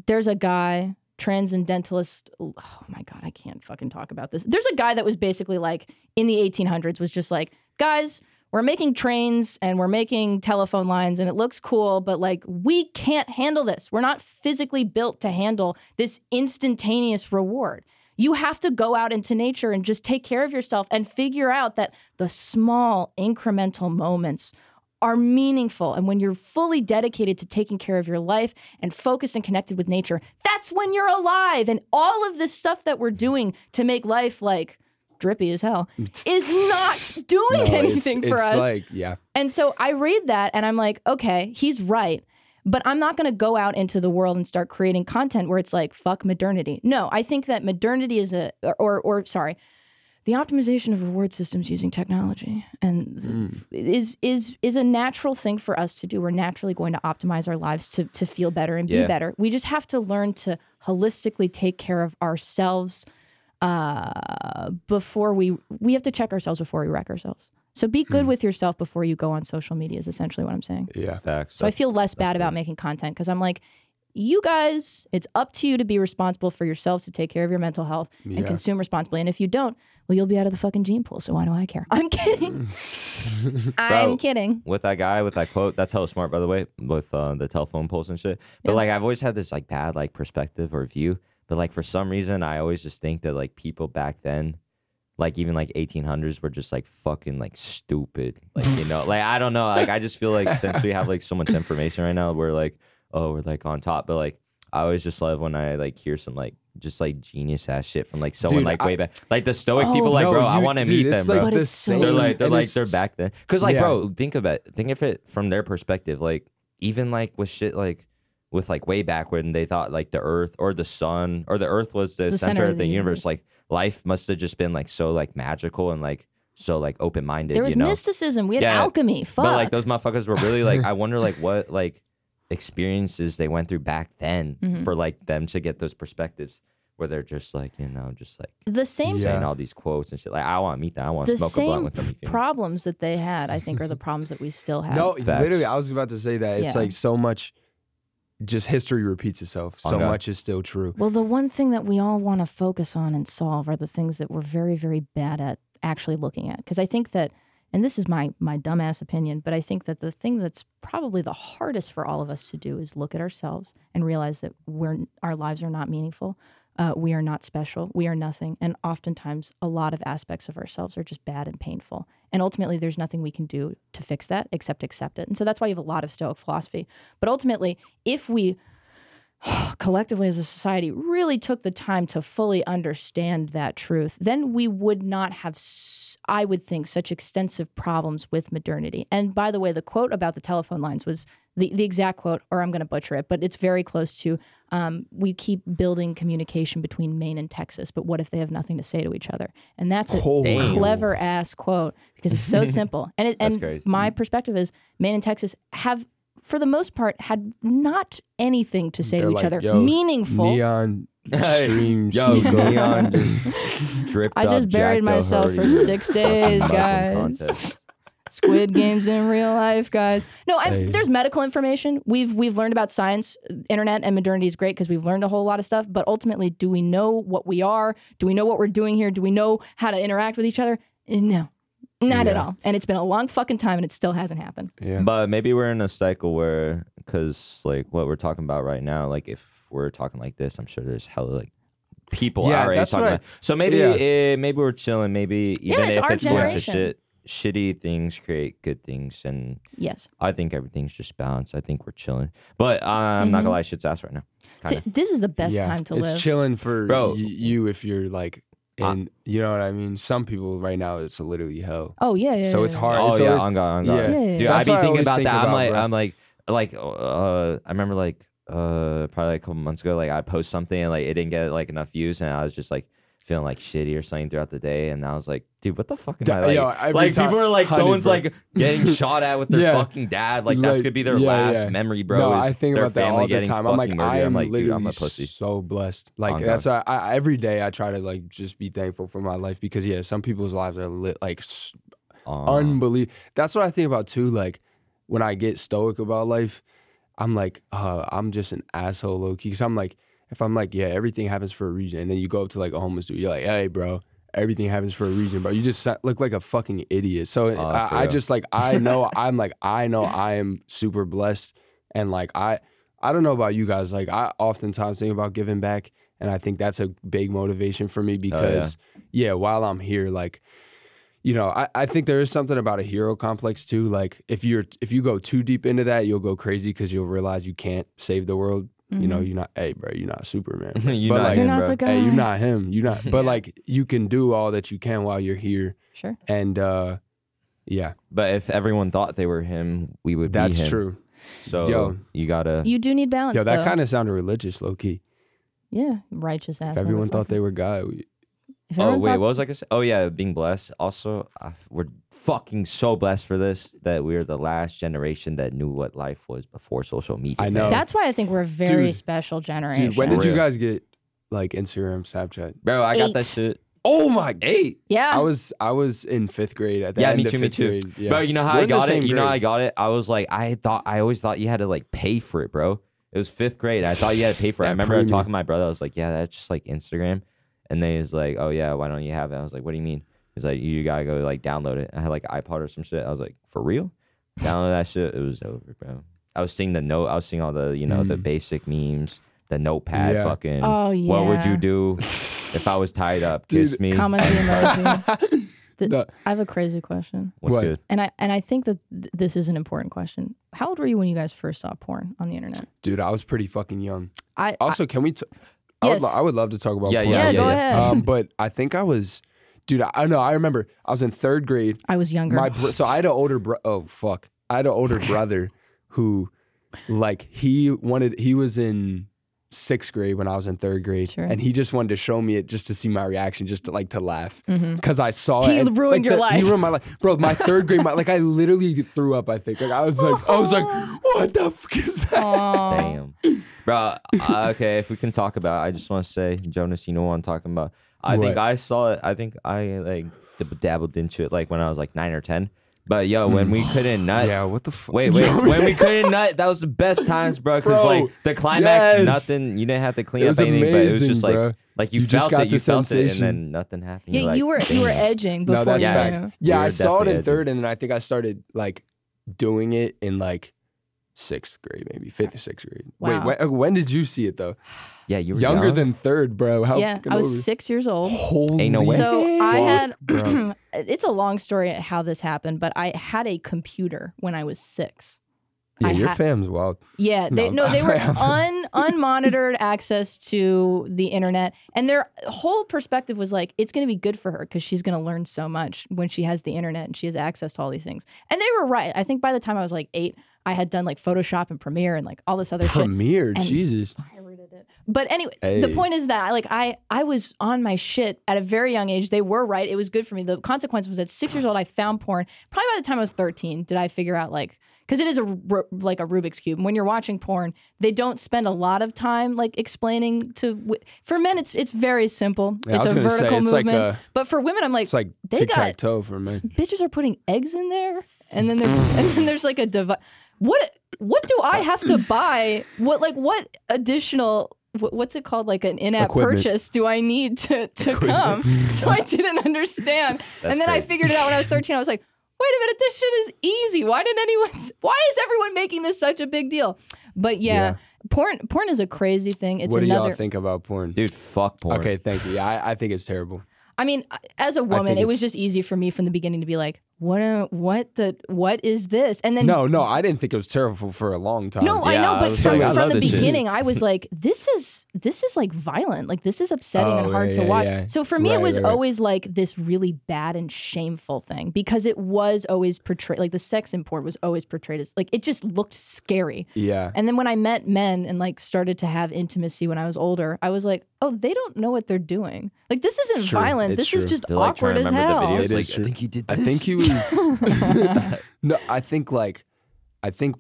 there's a guy... transcendentalist, oh my God, I can't fucking talk about this. There's a guy that was basically like, in the eighteen hundreds, was just like, guys, we're making trains and we're making telephone lines and it looks cool, but like, we can't handle this. We're not physically built to handle this instantaneous reward. You have to go out into nature and just take care of yourself and figure out that the small incremental moments are meaningful. And when you're fully dedicated to taking care of your life and focused and connected with nature, that's when you're alive. And all of this stuff that we're doing to make life like drippy as hell is not doing no, anything it's, for it's us. Like, yeah. And so I read that and I'm like, okay, he's right. But I'm not going to go out into the world and start creating content where it's like, fuck modernity. No, I think that modernity is a, or, or, or sorry, the optimization of reward systems using technology and mm. is is is a natural thing for us to do. We're naturally going to optimize our lives to to feel better and yeah. be better. We just have to learn to holistically take care of ourselves uh, before we we have to check ourselves before we wreck ourselves. So be good mm. with yourself before you go on social media is essentially what I'm saying. Yeah, facts. So that's, I feel less bad about making content because I'm like, you guys, it's up to you to be responsible for yourselves, to take care of your mental health yeah. and consume responsibly. And if you don't, well, you'll be out of the fucking gene pool. So why do I care? I'm kidding. I'm Bro, kidding. With that guy, with that quote, that's hella smart, by the way, with uh, the telephone poles and shit. But yeah. like, I've always had this like bad like perspective or view. But like, for some reason, I always just think that like people back then, like even like eighteen hundreds, were just like fucking like stupid. Like, you know, like, I don't know. Like, I just feel like since we have like so much information right now, we're like, oh, we're like on top. But like, I always just love when I like hear some like just like genius ass shit from like someone dude, like way I, back, like the stoic oh, people. Like, no, bro, you, I want to meet them, like, bro. The same. They're like, they're it like, is, they're back then. Cause like, yeah. bro, think of it. Think of it from their perspective. Like, even like with shit like with like way back when they thought like the earth or the sun or the earth was the, the center, center of the, of the universe. universe. Like, life must have just been like so like magical and like so like open minded. There was you know? mysticism. We had yeah, alchemy. Fuck. But like those motherfuckers were really like. I wonder like what like. experiences they went through back then mm-hmm. for like them to get those perspectives where they're just like, you know, just like the same saying yeah. all these quotes and shit. Like, I want to meet them. I want to smoke a blunt with them. The problems that they had, I think, are the problems that we still have. No, Facts. literally, I was about to say that. It's yeah. like so much, just history repeats itself. So okay. much is still true. Well, the one thing that we all want to focus on and solve are the things that we're very, very bad at actually looking at. Because I think that, and this is my my dumbass opinion, but I think that the thing that's probably the hardest for all of us to do is look at ourselves and realize that we're our lives are not meaningful. Uh, we are not special. We are nothing. And oftentimes, a lot of aspects of ourselves are just bad and painful. And ultimately, there's nothing we can do to fix that except accept it. And so that's why you have a lot of Stoic philosophy. But ultimately, if we collectively as a society really took the time to fully understand that truth, then we would not have, I would think, such extensive problems with modernity. And by the way, the quote about the telephone lines was the, the exact quote, or I'm going to butcher it, but it's very close to, um, we keep building communication between Maine and Texas, but what if they have nothing to say to each other? And that's a oh, clever damn. ass quote because it's so simple. And it, and crazy. my perspective is Maine and Texas have, for the most part, had not anything to say They're to like, each other. Yo, meaningful. Neon streams. Yo, neon just dripped I just buried myself for six days, guys. Squid Games in real life, guys. No, I'm, hey. there's medical information. We've we've learned about science. Internet and modernity is great because we've learned a whole lot of stuff. But ultimately, do we know what we are? Do we know what we're doing here? Do we know how to interact with each other? No. Not yeah. at all. And it's been a long fucking time and it still hasn't happened. Yeah. But maybe we're in a cycle where, because like what we're talking about right now, like if we're talking like this, I'm sure there's hella like people yeah, our age talking right. about. So maybe yeah. it, maybe we're chilling. Maybe even yeah, it's if our it's generation. going to shit, shitty things create good things. And yes, I think everything's just balanced. I think we're chilling. But I'm mm-hmm. not gonna lie, shit's ass right now. Th- this is the best yeah. time to it's live. It's chilling for Bro. Y- you if you're like. And you know what I mean? Some people right now, it's literally hell. Oh, yeah, yeah. So it's hard. Oh, it's yeah, always, on God, on God. Yeah. Yeah, yeah, yeah. Dude, I be thinking I about think that. About, I'm like, bro. I'm like, like, uh, I remember like, uh, probably like a couple months ago, like I post something and like it didn't get like enough views and I was just like feeling like shitty or something throughout the day. And I was like, dude, what the fuck am D- I like? Yo, like time, people are like, someone's bro. like getting shot at with their yeah. fucking dad. Like, like that's gonna be their yeah, last yeah. memory, bro. No, I think about that all the time. I'm like, I am like, literally I'm a pussy. So blessed. Like I'm that's why I, I, every day I try to like just be thankful for my life because yeah, some people's lives are lit like uh. unbelievable. That's what I think about too. Like when I get stoic about life, I'm like, uh, I'm just an asshole low key because I'm like. If I'm like, yeah, everything happens for a reason, and then you go up to like a homeless dude, you're like, hey, bro, everything happens for a reason, bro. You just look like a fucking idiot. So uh, I, I just like, I know, I'm like, I know I am super blessed. And like, I, I don't know about you guys. Like, I oftentimes think about giving back, and I think that's a big motivation for me because, oh, yeah. yeah, while I'm here, like, you know, I, I think there is something about a hero complex too. Like, if you're, if you go too deep into that, you'll go crazy because you'll realize you can't save the world. Mm-hmm. You know, you're not, hey, bro, you're not Superman. you're but not like, him, you're not the guy. Hey, you're not him. You're not, but like, you can do all that you can while you're here. Sure. And, uh, yeah. But if everyone thought they were him, we would That's be him. That's true. So yo, you gotta. You do need balance, yo, that kind of sounded religious, low key. Yeah, righteous ass. If everyone thought they were God. We... Oh, wait, thought... what was I gonna say? Oh, yeah, being blessed. Also, I, we're fucking so blessed for this that we're the last generation that knew what life was before social media. I know. That's why I think we're a very dude, special generation. Dude, when did you guys get like Instagram, Snapchat? Bro, I eight. got that shit. Oh my eight. Yeah. I was I was in fifth grade at that. Yeah, end me too, of me too. Grade, yeah. Bro, you know how we're I got it? Grade. You know how I got it? I was like, I thought I always thought you had to like pay for it, bro. It was fifth grade. I thought you had to pay for it. I remember premium. talking to my brother, I was like, yeah, that's just like Instagram. And then he's like, oh yeah, why don't you have it? I was like, what do you mean? He's like, you gotta go like download it. I had like an iPod or some shit. I was like, for real? Download that shit. It was over, bro. I was seeing the note. I was seeing all the, you know, mm. the basic memes, the notepad, yeah. fucking. Oh yeah. What would you do if I was tied up? Dude, kiss me. Comment the emoji. The, no. I have a crazy question. What's what? good? And I and I think that th- this is an important question. How old were you when you guys first saw porn on the internet? Dude, I was pretty fucking young. I also I, can we? T- I, yes. would lo- I would love to talk about. Yeah, porn. yeah, yeah, yeah go yeah. ahead. Um, but I think I was. Dude, I know. I remember I was in third grade. I was younger. My bro- so I had an older bro. Oh, fuck. I had an older brother who, like, he wanted, he was in sixth grade when I was in third grade. Sure. And he just wanted to show me it just to see my reaction, just to, like, to laugh. Because mm-hmm. I saw he it. He ruined like, your the, life. He ruined my life. Bro, my third grade, my, like, I literally threw up, I think. Like, I was like, Aww. I was like, what the fuck is that? Aww. Damn. Bro, uh, okay, if we can talk about it, I just want to say, Jonas, you know what I'm talking about. I what? think I saw it. I think I like dabbled into it like when I was like nine or ten. But yo, when we couldn't nut, yeah, what the fuck? Wait, wait, when we couldn't nut, that was the best times, bro. Because like the climax, yes. nothing. You didn't have to clean up anything, amazing, but it was just like, bro. like you, you felt it, you felt sensation. it, and then nothing happened. Yeah, like, you were you were edging before. No, that's you fact. Knew. Yeah, we I saw it in edging. third, and then I think I started like doing it in like. Sixth grade, maybe fifth or sixth grade. Wow. Wait, when, when did you see it though? Yeah, you were younger young? than third, bro. How yeah, I was over? six years old. Holy Ain't no way. So fuck, I had. Bro. It's a long story how this happened, but I had a computer when I was six. Yeah, I your ha- fam's wild. Yeah, they, no, no, they were un, unmonitored access to the internet. And their whole perspective was like, it's going to be good for her because she's going to learn so much when she has the internet and she has access to all these things. And they were right. I think by the time I was like eight, I had done like Photoshop and Premiere and like all this other Premiere, shit. Premiere, Jesus. Pirated it. But anyway, hey. The point is that like I, I was on my shit at a very young age. They were right. It was good for me. The consequence was at six years old, I found porn. Probably by the time I was thirteen, did I figure out like, because it is a like a Rubik's Cube. And when you're watching porn, they don't spend a lot of time like explaining to. For men, it's it's very simple. Yeah, it's a vertical say, it's movement. Like a, but for women, I'm like, it's like they got for me. Bitches are putting eggs in there, and then there's and then there's like a device. What what do I have to buy? What like what additional? What's it called? Like an in-app equipment. Purchase? Do I need to to equipment. Come? So I didn't understand, That's and then great. I figured it out when I was thirteen. I was like. Wait a minute, this shit is easy. Why didn't anyone, why is everyone making this such a big deal? But yeah, yeah. porn porn is a crazy thing. It's what do another, y'all think about porn? Dude, fuck porn. Okay, thank you. Yeah, I, I think it's terrible. I mean, as a woman, it was just easy for me from the beginning to be like, what a, what the what is this? And then no, no, I didn't think it was terrible for a long time. No, yeah, I know, but I from, like, from the beginning, shit. I was like, this is this is like violent, like this is upsetting oh, and hard yeah, to watch. Yeah. So for me, right, it was right, right. always like this really bad and shameful thing because it was always portrayed like the sex in porn was always portrayed as like it just looked scary. Yeah. And then when I met men and like started to have intimacy when I was older, I was like, oh, they don't know what they're doing. Like this isn't it's violent. It's this true. Is just They're, like, awkward as hell. The it like, I think he did. This. I think he was. no, I think like, I think,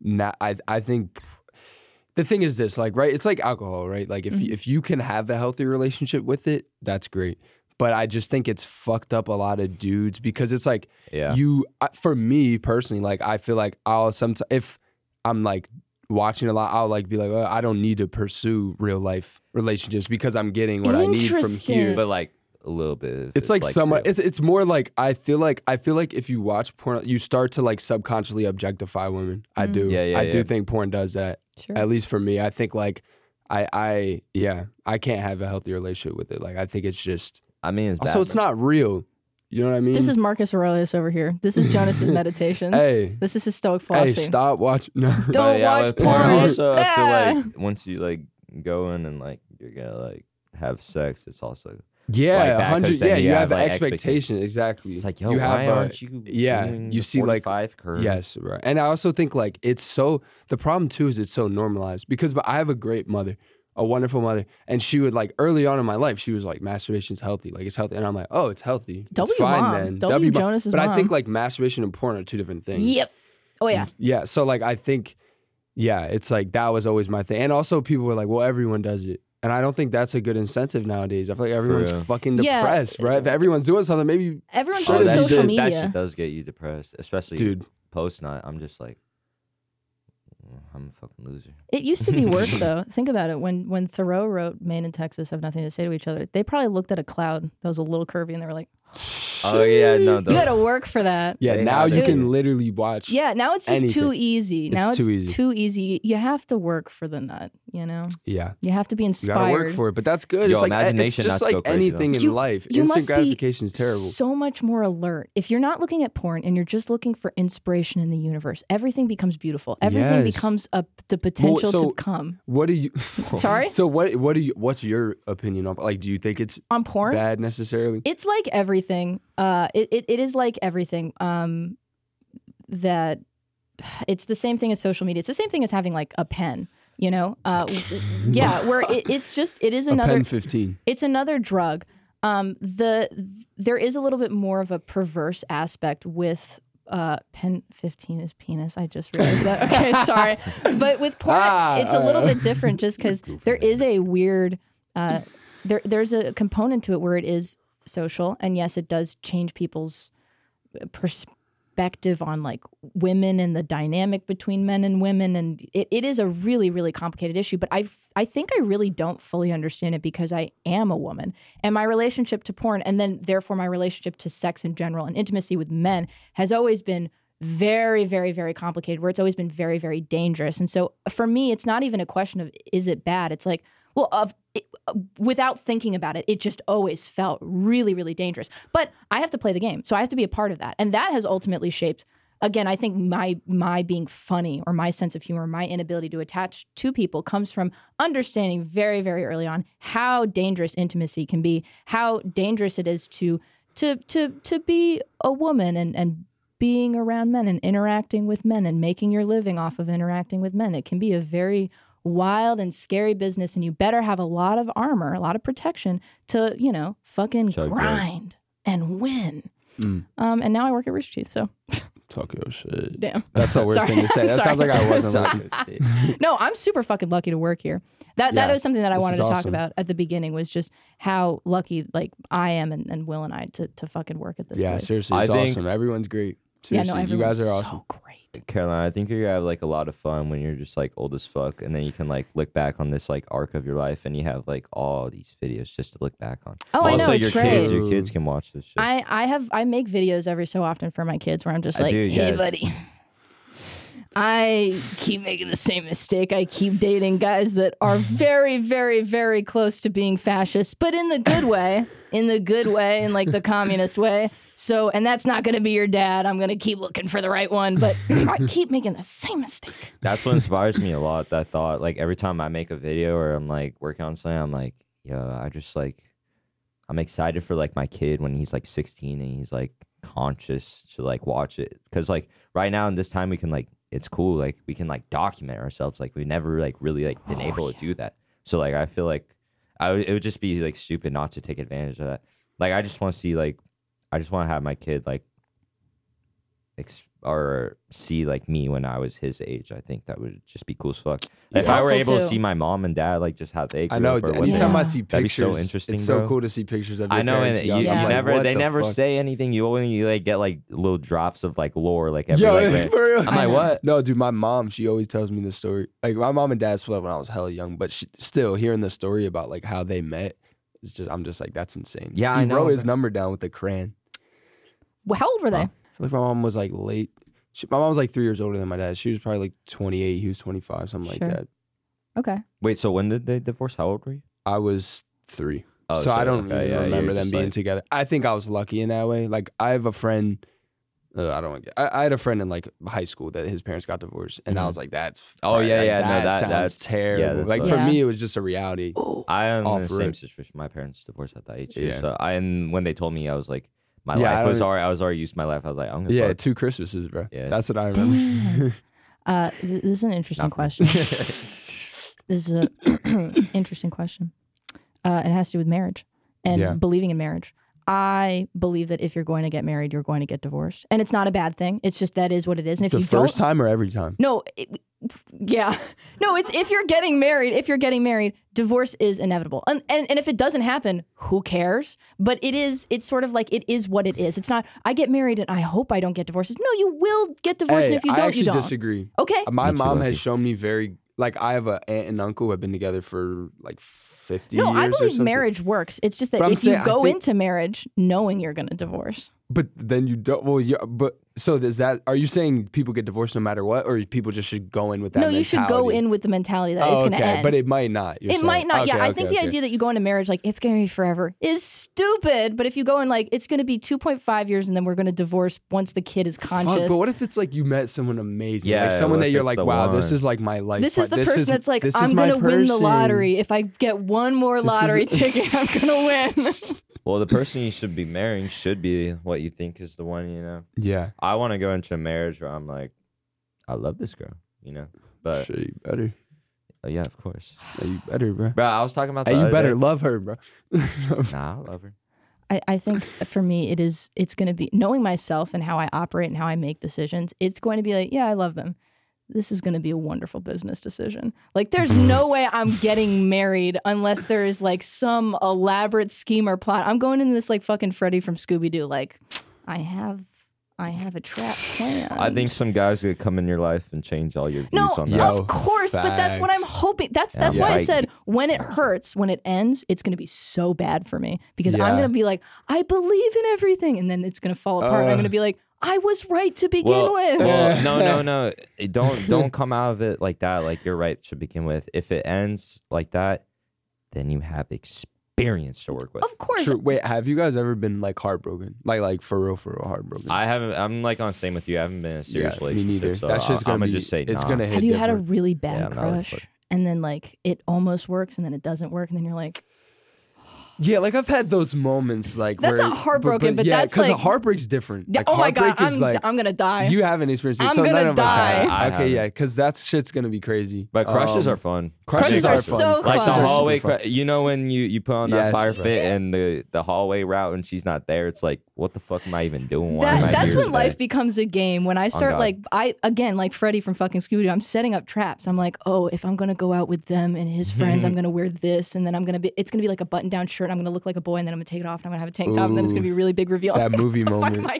not, I I think, the thing is this like right, it's like alcohol right, like if mm-hmm. if you can have a healthy relationship with it, that's great. But I just think it's fucked up a lot of dudes because it's like yeah. you I, for me personally, like I feel like I'll sometimes if I'm like watching a lot, I'll like be like well, I don't need to pursue real life relationships because I'm getting what I need from here, but like. A little bit. It's, it's like, like someone. It's it's more like I feel like I feel like if you watch porn, you start to like subconsciously objectify women. Mm. I do. Yeah, yeah, I yeah. do think porn does that. Sure. At least for me, I think like I I yeah I can't have a healthy relationship with it. Like I think it's just. I mean, it's bad, also it's bro. Not real. You know what I mean? This is Marcus Aurelius over here. This is Jonas's meditations. Hey, this is his Stoic philosophy. Hey, stop watching. No. Don't uh, yeah, watch porn. Also, I feel like once you like go in and like you're gonna like have sex, it's also. Yeah, like hundred. Yeah, you, you have, have like, expectation. expectation. Exactly. It's like, yo, you why have, aren't you? Uh, yeah, you see, like five curves. Yes, right. And I also think like it's so. The problem too is it's so normalized because. But I have a great mother, a wonderful mother, and she would like early on in my life she was like masturbation's healthy, like it's healthy, and I'm like, oh, it's healthy. W it's fine mom. Then. W, w Jonas's mom. But I think like masturbation and porn are two different things. Yep. Oh yeah. And, yeah. So like I think, yeah, it's like that was always my thing, and also people were like, well, everyone does it. And I don't think that's a good incentive nowadays. I feel like everyone's fucking depressed, yeah. right? If everyone's doing something, maybe... Everyone's on oh, social shit, media. That shit does get you depressed, especially Dude. Post-night. I'm just like, I'm a fucking loser. It used to be worse, though. Think about it. When when Thoreau wrote, Maine and Texas have nothing to say to each other, they probably looked at a cloud that was a little curvy, and they were like... Oh yeah, no. You gotta work for that. Yeah, now you can literally watch. Yeah, now it's just anything. Too easy. Now it's, it's too, easy. too easy. You have to work for the nut, you know. Yeah, you have to be inspired. You gotta work for it, but that's good. Yo, it's like it's just like anything though. in you, life. You Instant gratification is terrible. So much more alert if you're not looking at porn and you're just looking for inspiration in the universe. Everything becomes beautiful. Everything yes. becomes a, the potential well, so to come. What do you? Sorry. So what? What do you? What's your opinion on? Like, do you think it's on porn bad necessarily? It's like everything. Uh, it, it, it is like everything um, that it's the same thing as social media. It's the same thing as having like a pen, you know? Uh, yeah, where it, it's just, it is another, a pen fifteen. It's another drug. Um, the, there is a little bit more of a perverse aspect with uh, pen fifteen is penis. I just realized that. Okay, sorry. But with porn, ah, it's uh, a little bit different just because there is a weird, uh, there there's a component to it where it is social, and yes, it does change people's perspective on like women and the dynamic between men and women, and it, it is a really really complicated issue, but I I think I really don't fully understand it because I am a woman, and my relationship to porn and then therefore my relationship to sex in general and intimacy with men has always been very very very complicated, where it's always been very very dangerous. And so for me it's not even a question of is it bad, it's like well of It, without thinking about it, it just always felt really, really dangerous. But I have to play the game, so I have to be a part of that. And that has ultimately shaped again, I think my my being funny or my sense of humor, my inability to attach to people comes from understanding very, very early on how dangerous intimacy can be, how dangerous it is to to to to be a woman and, and being around men and interacting with men and making your living off of interacting with men. It can be a very wild and scary business, and you better have a lot of armor, a lot of protection to, you know, fucking Chuck grind goes. And win. Mm. Um, and now I work at Rooster Teeth, so... Talk your shit. Damn. That's the worst thing to say. I'm that sorry. Sounds like I wasn't lucky. No, I'm super fucking lucky to work here. That yeah, that was something that I wanted to awesome. talk about at the beginning, was just how lucky like I am and, and Will and I to, to fucking work at this yeah, place. Yeah, seriously, it's I awesome. Think, everyone's great. Seriously, yeah, no, you guys are awesome. So great. Caroline, I think you're gonna have like a lot of fun when you're just like old as fuck, and then you can like look back on this like arc of your life, and you have like all these videos just to look back on. Oh, also, I know, it's your great. kids, your kids can watch this shit. I, I have I make videos every so often for my kids where I'm just like, do, yes. hey, buddy, I keep making the same mistake. I keep dating guys that are very, very, very close to being fascist, but in the good way, in the good way, in like the communist way. So, and that's not going to be your dad. I'm going to keep looking for the right one, but I keep making the same mistake. That's what inspires me a lot, that thought. Like, every time I make a video or I'm, like, working on something, I'm like, yo, I just, like, I'm excited for, like, my kid when he's, like, sixteen and he's, like, conscious to, like, watch it. Because, like, right now in this time we can, like, it's cool. Like, we can, like, document ourselves. Like, we've never, like, really, like, been oh, able yeah. to do that. So, like, I feel like I w- it would just be, like, stupid not to take advantage of that. Like, I just want to see, like, I just want to have my kid like, ex- or see like me when I was his age. I think that would just be cool as fuck. Like, if I were able too. to see my mom and dad like just how they grew I know. Up or anytime yeah. I see pictures, that'd be so interesting. It's so bro. cool to see pictures of. Your I know, parents, and you, yeah. you like, never they the never fuck? say anything. You only like get like little drops of like lore like every. Yo, like, it's for real. I'm like, what? No, dude, my mom. She always tells me this story. Like, my mom and dad split up when I was hella young, but she, still hearing the story about like how they met. It's just, I'm just like, that's insane. Yeah, he I know. wrote his number down with a crayon. Well, how old were they? I feel like my mom was like late. She, my mom was like three years older than my dad. She was probably like twenty-eight. He was twenty-five, something sure. like that. Okay. Wait, so when did they divorce? How old were you? I was three. Oh, so sorry. I don't okay, yeah, remember them being like... together. I think I was lucky in that way. Like, I have a friend. Uh, I don't. I, I had a friend in like high school that his parents got divorced, and mm-hmm. I was like, "That's oh right, yeah, like, yeah, that, no, that sounds that's, terrible." Yeah, that's like for yeah. me, it was just a reality. Ooh, I am in the same situation. My parents divorced at that age, yeah. so I and when they told me, I was like, "My yeah, life was already. I was already used to my life." I was like, "I'm gonna yeah, fuck. two Christmases, bro." Yeah. That's what I remember. uh, this is an interesting question. This is an interesting question. Uh, it has to do with marriage and yeah. believing in marriage. I believe that if you're going to get married, you're going to get divorced. And it's not a bad thing. It's just that is what it is. And if the you don't... The first time or every time? No. It, yeah. No, it's if you're getting married, if you're getting married, divorce is inevitable. And, and and if it doesn't happen, who cares? But it is, it's sort of like it is what it is. It's not, I get married and I hope I don't get divorced. No, you will get divorced. Hey, and if you I don't, you don't. I actually disagree. Okay. My Makes mom has shown me very... Like, I have an aunt and uncle who have been together for, like, fifty no, years or something. No, I believe marriage works. It's just that but if saying, you go think, into marriage knowing you're going to divorce. But then you don't... Well, yeah, but... So does that... Are you saying people get divorced no matter what? Or people just should go in with that No, mentality? You should go in with the mentality that oh, it's going to okay. end. But it might not. It saying. might not, okay, yeah. Okay, I think okay. the idea that you go into marriage, like, it's going to be forever is stupid. But if you go in, like, it's going to be two point five years and then we're going to divorce once the kid is conscious. Fuck, but what if it's, like, you met someone amazing? Yeah, like, someone that you're like, wow, one. this is, like, my life. This is the this person is, that's like, I'm going to win the lottery. If I get one more this lottery is... ticket, I'm going to win. Well, the person you should be marrying should be what you think is the one, you know? Yeah. I want to go into a marriage where I'm like, I love this girl, you know? But sure, you better. Oh, yeah, of course. Yeah, you better, bro. Bro, I was talking about that. Hey, you better day. love her, bro. Nah, I love her. I, I think for me, it is, it's going to be, knowing myself and how I operate and how I make decisions, it's going to be like, yeah, I love them. This is going to be a wonderful business decision. Like, there's no way I'm getting married unless there is, like, some elaborate scheme or plot. I'm going into this, like, fucking Freddy from Scooby-Doo. Like, I have I have a trap plan. I think some guy's going to come in your life and change all your views no, on that. No, of course, Facts. but that's what I'm hoping. That's that's yeah. why I said when it hurts, when it ends, it's going to be so bad for me because yeah. I'm going to be like, I believe in everything. And then it's going to fall apart. Uh, and I'm going to be like, I was right to begin well, with. Well, no, no, no. Don't don't come out of it like that. Like, you're right to begin with. If it ends like that, then you have experience. experience to work with. Of course. True. Wait, have you guys ever been like heartbroken? Like, like for real, for real heartbroken? I haven't. I'm like on the same with you. I haven't been in a serious yeah, relationship. Me neither. So That's just gonna I'm be, gonna just say it's nah. gonna hit. Have you different. had a really bad yeah, crush and then like it almost works and then it doesn't work and then you're like. Yeah, like I've had those moments like that's where, not heartbroken, but, but, but yeah, that's because like, heartbreak's different. Like, oh my god, I'm like, d- I'm gonna die. You haven't experienced it, I'm so gonna none of die. Us have. Okay, yeah, because that shit's gonna be crazy. But crushes um, are fun. Crushes, crushes are, are so fun. Like the hallway, cru- you know when you, you put on that yes, fire fit yeah. and the, the hallway route and she's not there. It's like, what the fuck am I even doing? That, I that's when life becomes a game. When I start oh, like I again like Freddy from fucking Scooby-Doo, I'm setting up traps. I'm like, oh, if I'm gonna go out with them and his friends, I'm gonna wear this, and then I'm gonna be. It's gonna be like a button-down shirt. And I'm gonna look like a boy, and then I'm gonna take it off, and I'm gonna have a tank top, Ooh, and then it's gonna be a really big reveal. That like, movie what the moment, fuck am I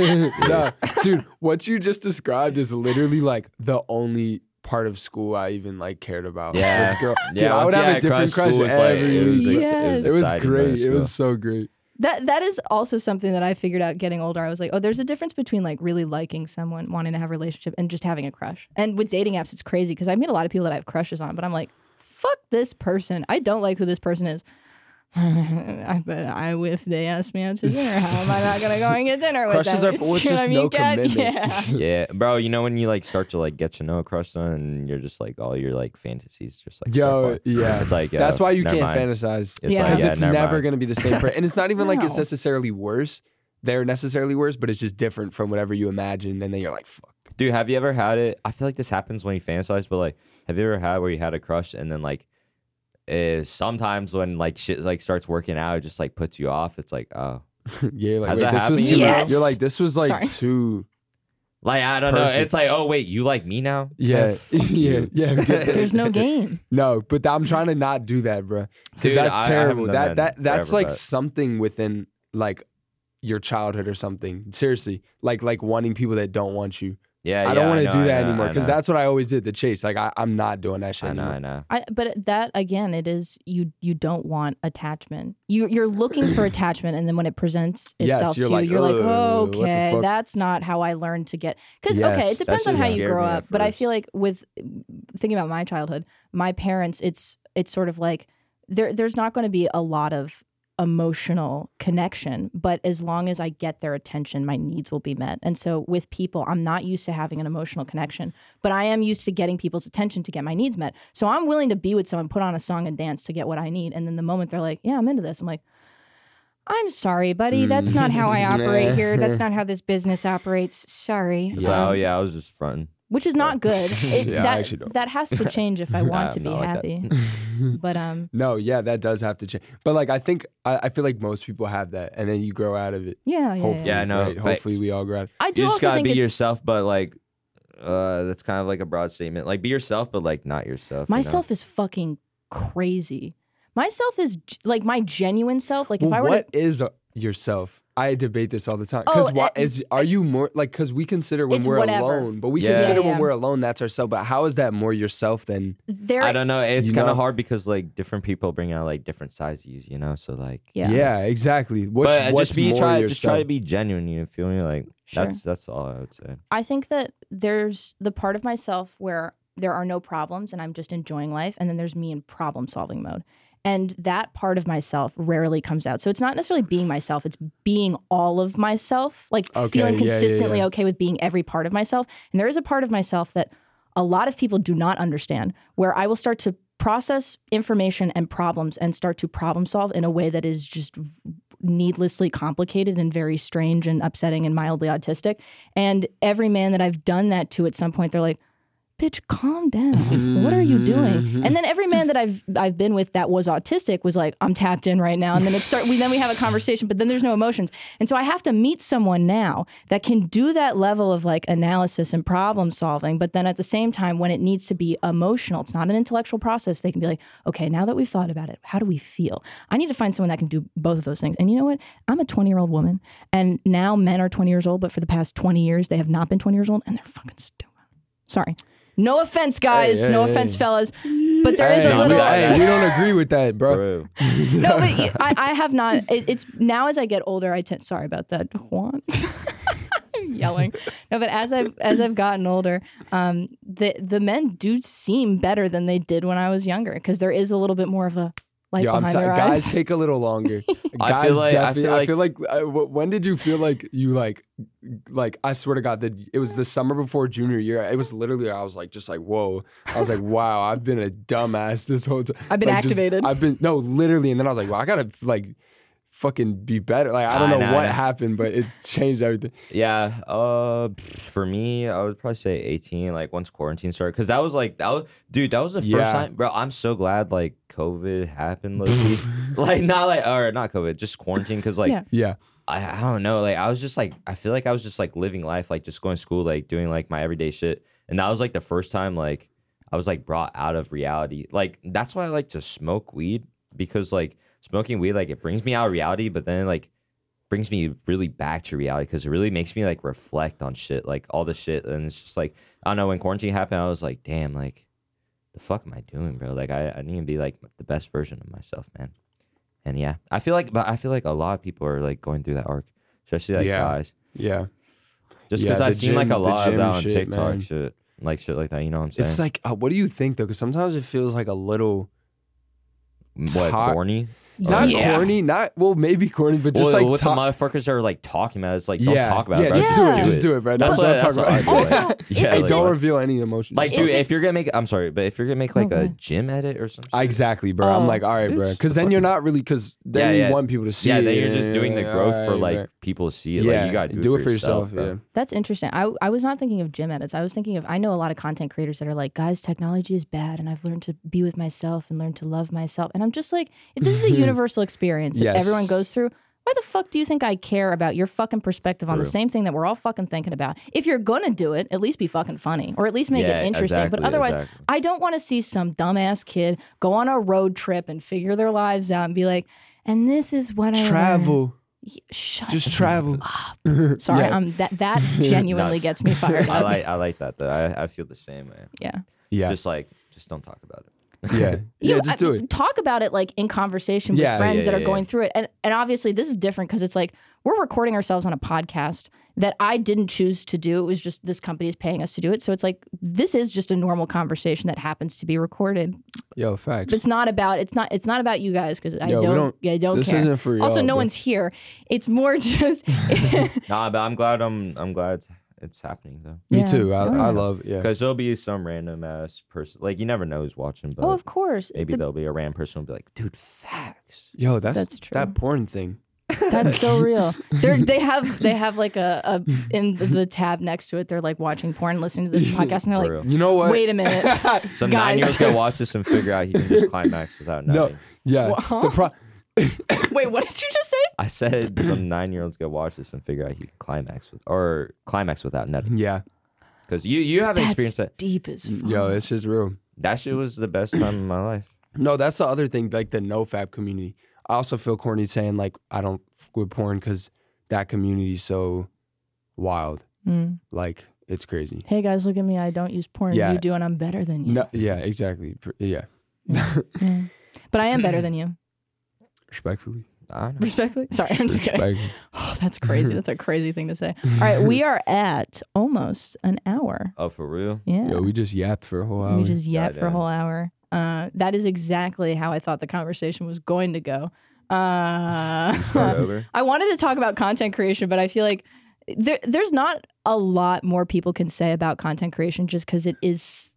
talking? Nah, dude, what you just described is literally like the only part of school I even like cared about. Yeah, this girl. Dude, yeah, I would yeah, have a different crush every week. It was great. It was so great. That that is also something that I figured out getting older. I was like, oh, there's a difference between like really liking someone, wanting to have a relationship, and just having a crush. And with dating apps, it's crazy because I meet a lot of people that I have crushes on, but I'm like, fuck this person. I don't like who this person is. I bet I if they asked me out to dinner, how am I not gonna go and get dinner with crushes them? Crushes are full, it's just no commitment. Yeah. yeah, bro. You know when you like start to like get to know a crush on, and you're just like all your like fantasies just like yo, so yeah. It's like yo, that's why you can't mind. fantasize. It's yeah, because like, yeah, it's never, never gonna be the same. Per- and it's not even no. like it's necessarily worse. They're necessarily worse, but it's just different from whatever you imagined, and then you're like, fuck. Dude, have you ever had it? I feel like this happens when you fantasize, but like, have you ever had where you had a crush and then like. Is sometimes when like shit like starts working out, it just like puts you off. It's like, oh, yeah, like wait, this was too yes. You're like, this was like Sorry. too. Like I don't perfect. know. It's like, oh wait, you like me now? Yeah, oh, yeah, yeah. There's no game. No, but I'm trying to not do that, bro. Because that's I, terrible. I that that that's forever, like but. something within like your childhood or something. Seriously, like like wanting people that don't want you. Yeah, I yeah, don't want to do that know, anymore because that's what I always did, the chase. Like, I, I'm not doing that shit I know, anymore. I know, I know. But that, again, it is, you you don't want attachment. You, you're looking for attachment, and then when it presents itself yes, to you, like, you're like, oh, okay, that's not how I learned to get. Because, yes, okay, it depends on how you grow up, but I feel like with, thinking about my childhood, my parents, it's it's sort of like, there there's not going to be a lot of emotional connection, but as long as I get their attention, my needs will be met. And so with people, I'm not used to having an emotional connection, but I am used to getting people's attention to get my needs met. So I'm willing to be with someone, put on a song and dance to get what I need. And then the moment they're like, yeah, I'm into this. I'm like, I'm sorry, buddy. That's not how I operate here. That's not how this business operates. Sorry. So, um, yeah, I was just fronting. Which is not good. It, yeah, that, I actually don't. That has to change if I want nah, to be like happy. That. But um, no, yeah, that does have to change. But like, I think I, I feel like most people have that, and then you grow out of it. Yeah, yeah, hopefully, yeah. I know. Right? Hopefully, we all grow out. I do. You just also gotta think be it, yourself, but like, uh, that's kind of like a broad statement. Like, be yourself, but like not yourself. Myself you know? is fucking crazy. Myself is like my genuine self. Like, well, if I were what to, is a, yourself? I debate this all the time. Because oh, is are you more like? Because we consider when we're whatever. alone, but we yeah. consider yeah, yeah. when we're alone that's ourselves. But how is that more yourself than? There, I don't know. It's kind of hard because like different people bring out like different sides views, you know. So like yeah, yeah, exactly. What's, but what's just be more try, yourself? Just try to be genuine. You feel me? Like sure. that's that's all I would say. I think that there's the part of myself where there are no problems and I'm just enjoying life, and then there's me in problem solving mode. And that part of myself rarely comes out. So it's not necessarily being myself. It's being all of myself, like okay, feeling consistently yeah, yeah, yeah. okay with being every part of myself. And there is a part of myself that a lot of people do not understand, where I will start to process information and problems and start to problem solve in a way that is just needlessly complicated and very strange and upsetting and mildly autistic. And every man that I've done that to at some point, they're like, bitch, calm down. What are you doing? And then every man that I've I've been with that was autistic was like, I'm tapped in right now. And then it start. We then we have a conversation, but then there's no emotions. And so I have to meet someone now that can do that level of like analysis and problem solving. But then at the same time, when it needs to be emotional, it's not an intellectual process. They can be like, okay, now that we've thought about it, how do we feel? I need to find someone that can do both of those things. And you know what? I'm a twenty year old woman, and now men are twenty years old, but for the past twenty years, they have not been twenty years old, and they're fucking stupid. Sorry. No offense, guys. Hey, hey, no offense, hey. fellas. But there hey, is a little... Hey, we don't agree with that, bro. No, but I, I have not... It, it's now as I get older, I tend... Sorry about that, Juan. I'm yelling. No, but as I've, as I've gotten older, um, the, the men do seem better than they did when I was younger, because there is a little bit more of a... light Yo, behind I'm t- their guys eyes. Guys take a little longer. I, feel like, I, feel like, I feel like I, when did you feel like you like like I swear to God that it was the summer before junior year. It was literally I was like just like whoa. I was like wow, I've been a dumbass this whole time. I've been like, activated. Just, I've been no literally, and then I was like well I gotta like fucking be better. Like I don't I know, know what happened, but it changed everything. Yeah. Uh, for me, I would probably say eighteen. Like once quarantine started, because that was like that was, dude. That was the first yeah. time, bro. I'm so glad like COVID happened, low-key. like not like or not COVID, just quarantine. Because like yeah. yeah. I, I don't know. Like I was just like I feel like I was just like living life, like just going to school, like doing like my everyday shit, and that was like the first time like I was like brought out of reality. Like that's why I like to smoke weed because like. Smoking weed, like, it brings me out of reality, but then it, like, brings me really back to reality because it really makes me, like, reflect on shit, like, all the shit. And it's just, like, I don't know, when quarantine happened, I was like, damn, like, the fuck am I doing, bro? Like, I, I need to be, like, the best version of myself, man. And, yeah, I feel like, but I feel like a lot of people are, like, going through that arc, especially, like, yeah. guys. Yeah. Just because yeah, I've seen, gym, like, a lot of that on shit, TikTok man. shit, like, shit like that, you know what I'm saying? It's, like, uh, what do you think, though? Because sometimes it feels like a little... What, ta- corny? Not yeah. corny, not well, maybe corny, but just well, like what ta- the motherfuckers are like talking about. It's like don't yeah. talk about yeah, it. Bro. Yeah. Just do it. Just do it, bro. That's, that's what, what I'm talking about. Also, yeah, like, don't like, reveal any emotion. Like, dude, if, if you're gonna make, I'm sorry, but if you're gonna make like okay. a gym edit or something, exactly, bro. Um, I'm like, all right, bro, because then you're not really, because then yeah, yeah. you want people to see. Yeah, it. then you're just doing the growth right, for like right. people to see it. Yeah, like, you gotta do, do it for yourself. Yeah, that's interesting. I I was not thinking of gym edits. I was thinking of I know a lot of content creators that are like, guys, technology is bad, and I've learned to be with myself and learn to love myself. And I'm just like, if this is a universal experience that yes. everyone goes through. Why the fuck do you think I care about your fucking perspective on True. the same thing that we're all fucking thinking about? If you're gonna do it, at least be fucking funny or at least make yeah, it interesting. Exactly, but otherwise, exactly. I don't want to see some dumbass kid go on a road trip and figure their lives out and be like, and this is what travel. I travel. Shut Just up. travel. Up. Sorry, yeah. um, that that genuinely no. gets me fired up. I like I like that though. I, I feel the same way. Yeah. Yeah. Just like just don't talk about it. Yeah, yeah, you, just do it. Talk about it like in conversation with yeah, friends yeah, yeah, that are yeah, going yeah. through it, and and obviously this is different because it's like we're recording ourselves on a podcast that I didn't choose to do. It was just this company is paying us to do it, so it's like this is just a normal conversation that happens to be recorded. Yo, facts. But it's not about it's not it's not about you guys because I Yo, don't, don't yeah, I don't this care. Isn't for y'all, also, no but... one's here. It's more just. Nah, but I'm glad I'm I'm glad. It's happening though. Me yeah. too. I, oh, yeah. I love it. Yeah. Because there'll be some random ass person. Like you never know who's watching. But oh, of course. Maybe the, there'll be a random person who'll be like, dude, facts. Yo, that's, that's true. That porn thing. That's so real. They're, they have they have like a, a in the, the tab next to it. They're like watching porn, listening to this podcast, and they're For like, real. You know what? Wait a minute. Some nine year olds go watch this and figure out he can just climax without knowing. No. Yeah. Well, huh? The pro- Wait, what did you just say? I said some nine-year-olds go watch this and figure out he can climax with or climax without nutting. Yeah, because you you haven't that's experienced that. Deep as fuck. Yo, this shit's real. That shit was the best time of my life. No, that's the other thing. Like the NoFap community. I also feel corny saying like I don't fuck with porn because that community's so wild. Mm. Like it's crazy. Hey guys, look at me. I don't use porn. Yeah. You do, and I'm better than you. No, yeah, exactly. Yeah. yeah. yeah. But I am better than you. Respectfully. I don't know. Respectfully? Sorry, I'm just kidding. Oh, that's crazy. That's a crazy thing to say. All right, we are at almost an hour. Oh, for real? Yeah. Yo, we just yapped for a whole hour. We just yapped God, for a whole hour. Uh, that is exactly how I thought the conversation was going to go. Uh, Start over. I wanted to talk about content creation, but I feel like there, there's not a lot more people can say about content creation just because it is...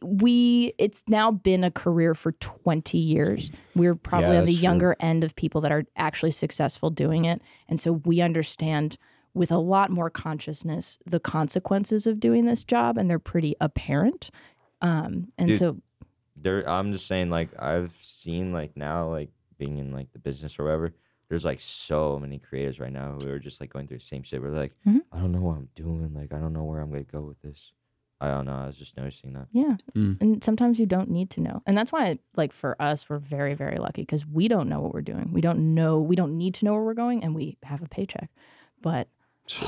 We it's now been a career for twenty years. We're probably yeah, on the younger true. end of people that are actually successful doing it. And so we understand with a lot more consciousness the consequences of doing this job, and they're pretty apparent. Um, and Dude, so there I'm just saying, like, I've seen, like, now, like, being in, like, the business or whatever, there's, like, so many creators right now who are just, like, going through the same shit. We're like, mm-hmm. I don't know what I'm doing. Like, I don't know where I'm going to go with this. I don't know. I was just noticing that. Yeah. Mm. And sometimes you don't need to know. And that's why, like, for us, we're very, very lucky because we don't know what we're doing. We don't know. We don't need to know where we're going, and we have a paycheck. But...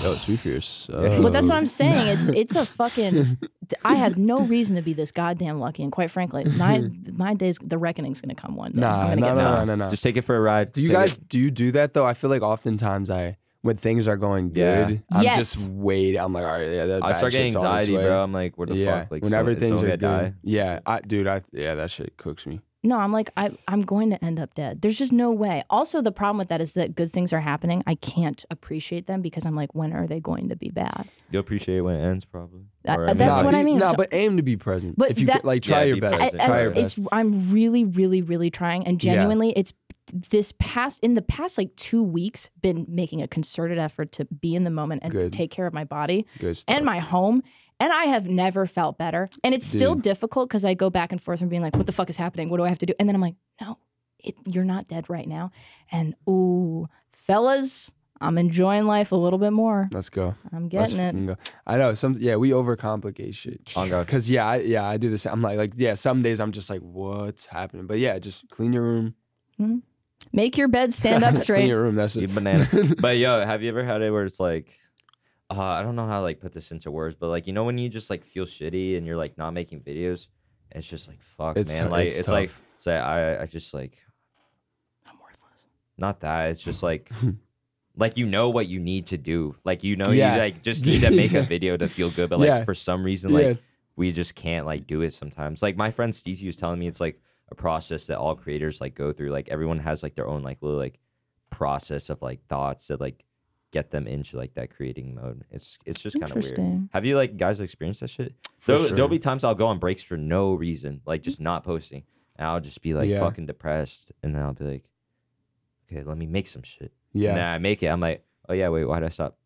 That was speak for yourself. But that's what I'm saying. It's it's a fucking... I have no reason to be this goddamn lucky. And quite frankly, my my day's... The reckoning's going to come one day. Nah, no, no, no, no, no. Just take it for a ride. Do you take guys it. do you do that, though? I feel like oftentimes I... When things are going good, yeah. I'm yes. just wait. I'm like, all right, yeah. That I start getting anxiety, bro. I'm like, where the yeah. fuck? Like, whenever so, things are good, die. yeah, I, dude, I yeah, that shit cooks me. No, I'm like, I, I'm going to end up dead. There's just no way. Also, the problem with that is that good things are happening. I can't appreciate them because I'm like, when are they going to be bad? You'll appreciate when it ends, probably. That, uh, that's nah, what I mean. No, nah, so, but aim to be present. But if you that, like, try yeah, your be best. I, try I, your it's, best. I'm really, really, really trying, and genuinely, yeah. it's this past in the past like two weeks been making a concerted effort to be in the moment and good. take care of my body and my home. And I have never felt better. And it's Dude. still difficult because I go back and forth from being like, what the fuck is happening? What do I have to do? And then I'm like, no, it, you're not dead right now. And ooh, fellas, I'm enjoying life a little bit more. Let's go. I'm getting Let's it. Go. I know. Some yeah, we overcomplicate shit. Oh God. Because yeah, I, yeah, I do this. I'm like, like yeah, some days I'm just like, what's happening? But yeah, just clean your room. Mm-hmm. Make your bed stand up straight. Clean your room. That's Eat a banana. But yo, have you ever had it where it's like, Uh, I don't know how to like put this into words, but like, you know, when you just like feel shitty and you're like not making videos, it's just like, fuck, it's, man. Like, it's, it's like, it's like, I, I just like, I'm worthless. Not that. It's just like, like, you know what you need to do. Like, you know, yeah. you like just need to make a video to feel good. But like, yeah. for some reason, like, yeah. we just can't like do it sometimes. Like, my friend Stacey was telling me it's like a process that all creators like go through. Like, everyone has like their own like little like process of like thoughts that like get them into like that creating mode. It's it's just kind of weird. Have you like guys experienced that shit? There, sure. There'll be times I'll go on breaks for no reason, like just not posting, and I'll just be like yeah. fucking depressed, and then I'll be like, okay, let me make some shit. Yeah, and then I make it. I'm like, oh yeah, wait, why did I stop?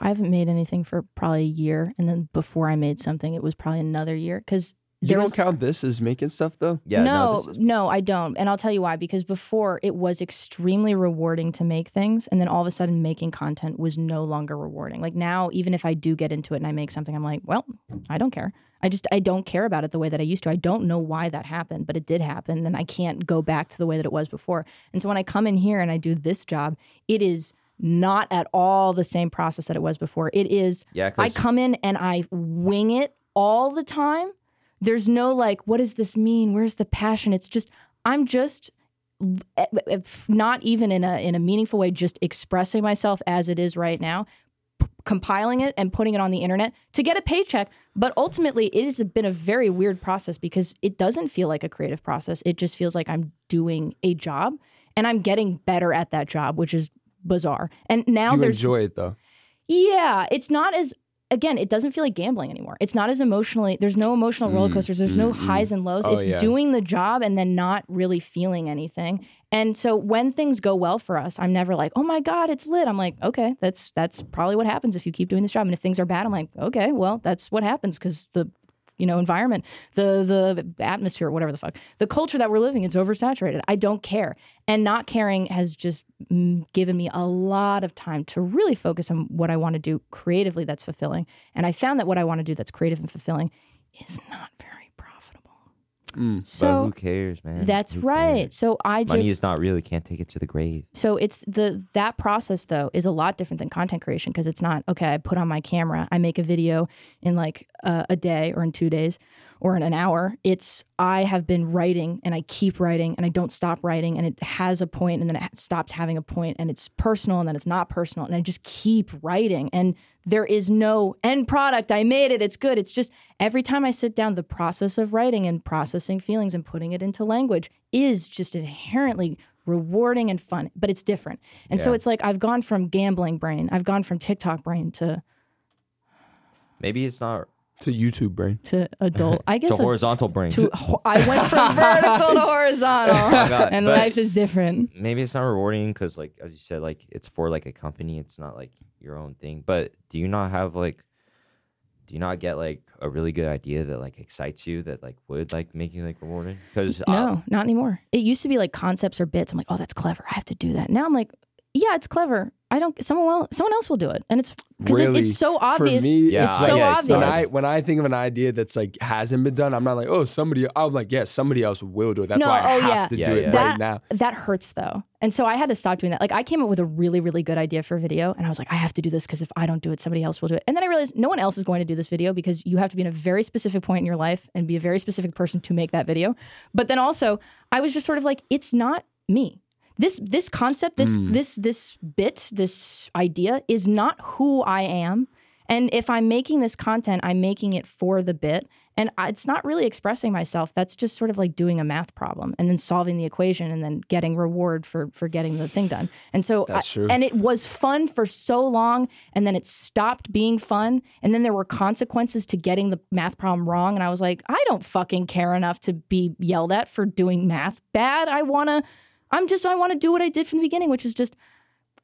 I haven't made anything for probably a year, and then before I made something, it was probably another year because. You don't count this as making stuff, though? Yeah. No, no, no, I don't. And I'll tell you why. Because before, it was extremely rewarding to make things. And then all of a sudden, making content was no longer rewarding. Like now, even if I do get into it and I make something, I'm like, well, I don't care. I just, I don't care about it the way that I used to. I don't know why that happened, but it did happen. And I can't go back to the way that it was before. And so when I come in here and I do this job, it is not at all the same process that it was before. It is, yeah, I come in and I wing it all the time. There's no like, what does this mean? Where's the passion? It's just, I'm just not even in a in a meaningful way, just expressing myself as it is right now, p- compiling it and putting it on the internet to get a paycheck. But ultimately, it has been a very weird process because it doesn't feel like a creative process. It just feels like I'm doing a job and I'm getting better at that job, which is bizarre. And now you there's... You enjoy it though. Yeah, it's not as... Again, it doesn't feel like gambling anymore. It's not as emotionally, there's no emotional roller coasters. There's mm, no mm, highs and lows. Oh, it's yeah. doing the job and then not really feeling anything. And so when things go well for us, I'm never like, oh my God, it's lit. I'm like, okay, that's that's probably what happens if you keep doing this job. And if things are bad, I'm like, okay, well, that's what happens because the you know, environment, the the atmosphere, whatever the fuck, the culture that we're living, it's oversaturated. I don't care. And not caring has just given me a lot of time to really focus on what I want to do creatively that's fulfilling. And I found that what I want to do that's creative and fulfilling is not very profitable. Mm, so but who cares, man? That's who right. Cares? So I just... Money is not real. You can't take it to the grave. So it's the that process, though, is a lot different than content creation because it's not, okay, I put on my camera, I make a video in like uh, a day or in two days or in an hour. It's I have been writing and I keep writing and I don't stop writing and it has a point and then it stops having a point and it's personal and then it's not personal and I just keep writing and there is no end product. I made it. It's good. It's just every time I sit down, the process of writing and processing feelings and putting it into language is just inherently rewarding and fun, but it's different. And yeah. so it's like I've gone from gambling brain. I've gone from TikTok brain to... Maybe it's not... To YouTube brain. To adult. I guess. To horizontal brain. To, ho- I went from vertical to horizontal. Oh my God. And but life is different. Maybe it's not rewarding because, like, as you said, like, it's for, like, a company. It's not, like, your own thing. But do you not have, like, do you not get, like, a really good idea that, like, excites you that, like, would, like, make you, like, rewarding? Because No, um, not anymore. It used to be, like, concepts or bits. I'm like, oh, that's clever. I have to do that. Now I'm like, yeah, it's clever. I don't. Someone else. Someone else will do it, and it's because really, it, it's so obvious. For me, yeah, it's so yeah, obvious. When I, when I think of an idea that's like hasn't been done, I'm not like, oh, somebody. I'm like, yeah, somebody else will do it. That's no, why I oh, have yeah. to yeah, do yeah. it that, right now. That hurts though, and so I had to stop doing that. Like I came up with a really, really good idea for a video, and I was like, I have to do this because if I don't do it, somebody else will do it. And then I realized no one else is going to do this video because you have to be in a very specific point in your life and be a very specific person to make that video. But then also, I was just sort of like, it's not me. This this concept, this mm. this this bit, this idea is not who I am. And if I'm making this content, I'm making it for the bit. And I, it's not really expressing myself. That's just sort of like doing a math problem and then solving the equation and then getting reward for for getting the thing done. And so, I, and it was fun for so long, and then it stopped being fun. And then there were consequences to getting the math problem wrong. And I was like, I don't fucking care enough to be yelled at for doing math bad. I want to, I'm just, I want to do what I did from the beginning, which is just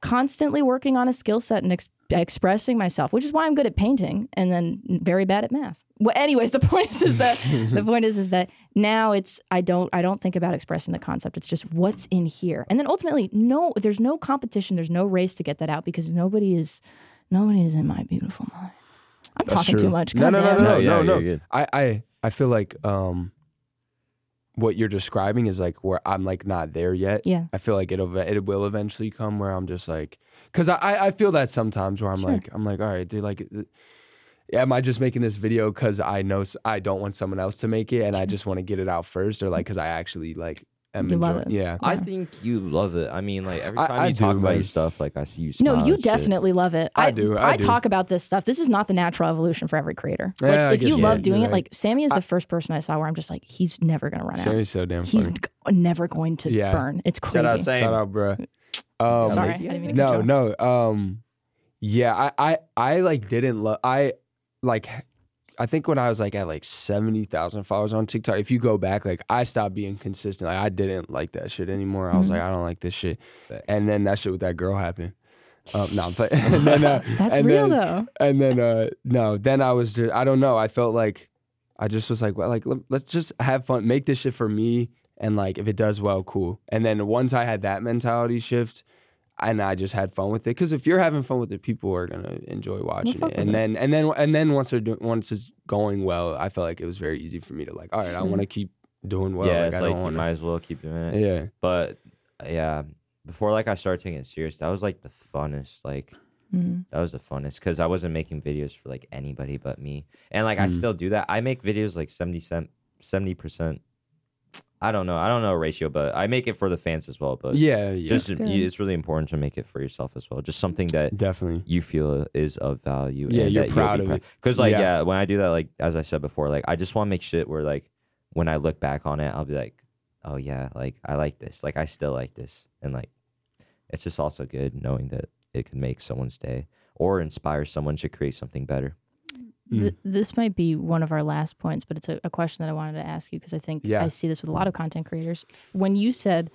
constantly working on a skill set and ex- expressing myself, which is why I'm good at painting and then very bad at math. Well, anyways, the point is, is that the point is, is that now it's I don't I don't think about expressing the concept. It's just what's in here. And then ultimately, no, there's no competition. There's no race to get that out because nobody is nobody is in my beautiful mind. I'm That's talking true. Too much. No, no, no, no, no, no, no, no. I, I, I feel like um, what you're describing is like where I'm like not there yet. Yeah. I feel like it'll it will eventually come where I'm just like, because I, I feel that sometimes where I'm sure. like, I'm like, all right, dude, like, am I just making this video because I know I don't want someone else to make it and I just want to get it out first, or like because I actually like am you enjoying love it. Yeah. I think you love it. I mean, like every time I, you I talk do, about man. Your stuff, like I see you smile. No, you definitely shit. Love it. I, I do. I, I do. talk about this stuff. This is not the natural evolution for every creator. Like yeah, if you yeah, love doing right. it, like Sammie is the I, first person I saw where I'm just like, he's never gonna run Sammie's out. Sammie's so damn funny. He's g- never going to yeah. burn. It's crazy. Shout out, Shout out bro. Um, Sorry, I didn't mean no, no. Um, yeah, I, I, I like didn't love. I like, I think when I was like at like seventy thousand followers on TikTok. If you go back, like I stopped being consistent. Like I didn't like that shit anymore. I was mm-hmm. like, I don't like this shit. Thanks. And then that shit with that girl happened. Um, no, but and then, uh, that's and real then, though. And then uh, no, then I was. Just, I don't know. I felt like I just was like, well, like let, let's just have fun, make this shit for me. And like, if it does well, cool. And then once I had that mentality shift, and I just had fun with it, because if you're having fun with it, people are gonna enjoy watching it. And then, and then, and then once they're do- once it's going well, I felt like it was very easy for me to like, all right, I want to keep doing well. Yeah, like, it's I don't like wanna... you might as well keep doing it. Yeah. But yeah, before like I started taking it serious, that was like the funnest. Like mm-hmm. that was the funnest because I wasn't making videos for like anybody but me. And like mm-hmm. I still do that. I make videos like seventy percent. I don't know. I don't know a ratio, but I make it for the fans as well. But yeah, yeah. Just, it's really important to make it for yourself as well. Just something that definitely you feel is of value. Yeah, and you're that proud you'll be of it. Because like, yeah. yeah, when I do that, like as I said before, like I just want to make shit where like when I look back on it, I'll be like, oh yeah, like I like this. Like I still like this, and like it's just also good knowing that it can make someone's day or inspire someone to create something better. Th- this might be one of our last points, but it's a, a question that I wanted to ask you because I think yeah. I see this with a lot of content creators. When you said,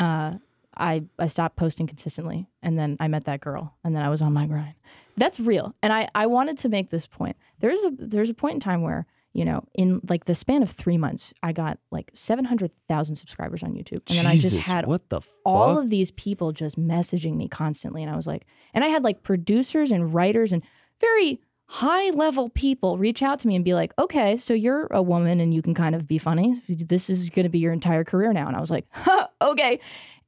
uh, I, I stopped posting consistently and then I met that girl and then I was on my grind. That's real. And I, I wanted to make this point. There's a there's a point in time where, you know, in like the span of three months, I got like seven hundred thousand subscribers on YouTube. And Jesus, then I just had what the fuck? All of these people just messaging me constantly. And I was like, and I had like producers and writers and very... high level people reach out to me and be like, okay, so you're a woman and you can kind of be funny. This is going to be your entire career now. And I was like, huh, okay.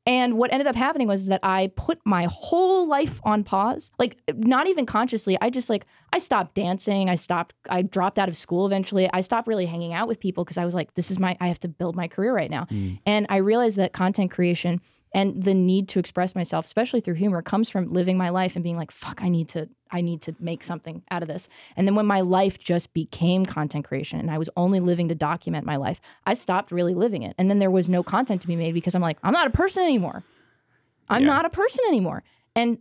And what ended up happening was that I put my whole life on pause, like not even consciously. I just like, I stopped dancing. I stopped, I dropped out of school eventually. I stopped really hanging out with people because I was like, this is my, I have to build my career right now. Mm. And I realized that content creation and the need to express myself, especially through humor, comes from living my life and being like, fuck, I need to I need to make something out of this. And then when my life just became content creation and I was only living to document my life, I stopped really living it. And then there was no content to be made because I'm like, I'm not a person anymore. I'm yeah. not a person anymore. And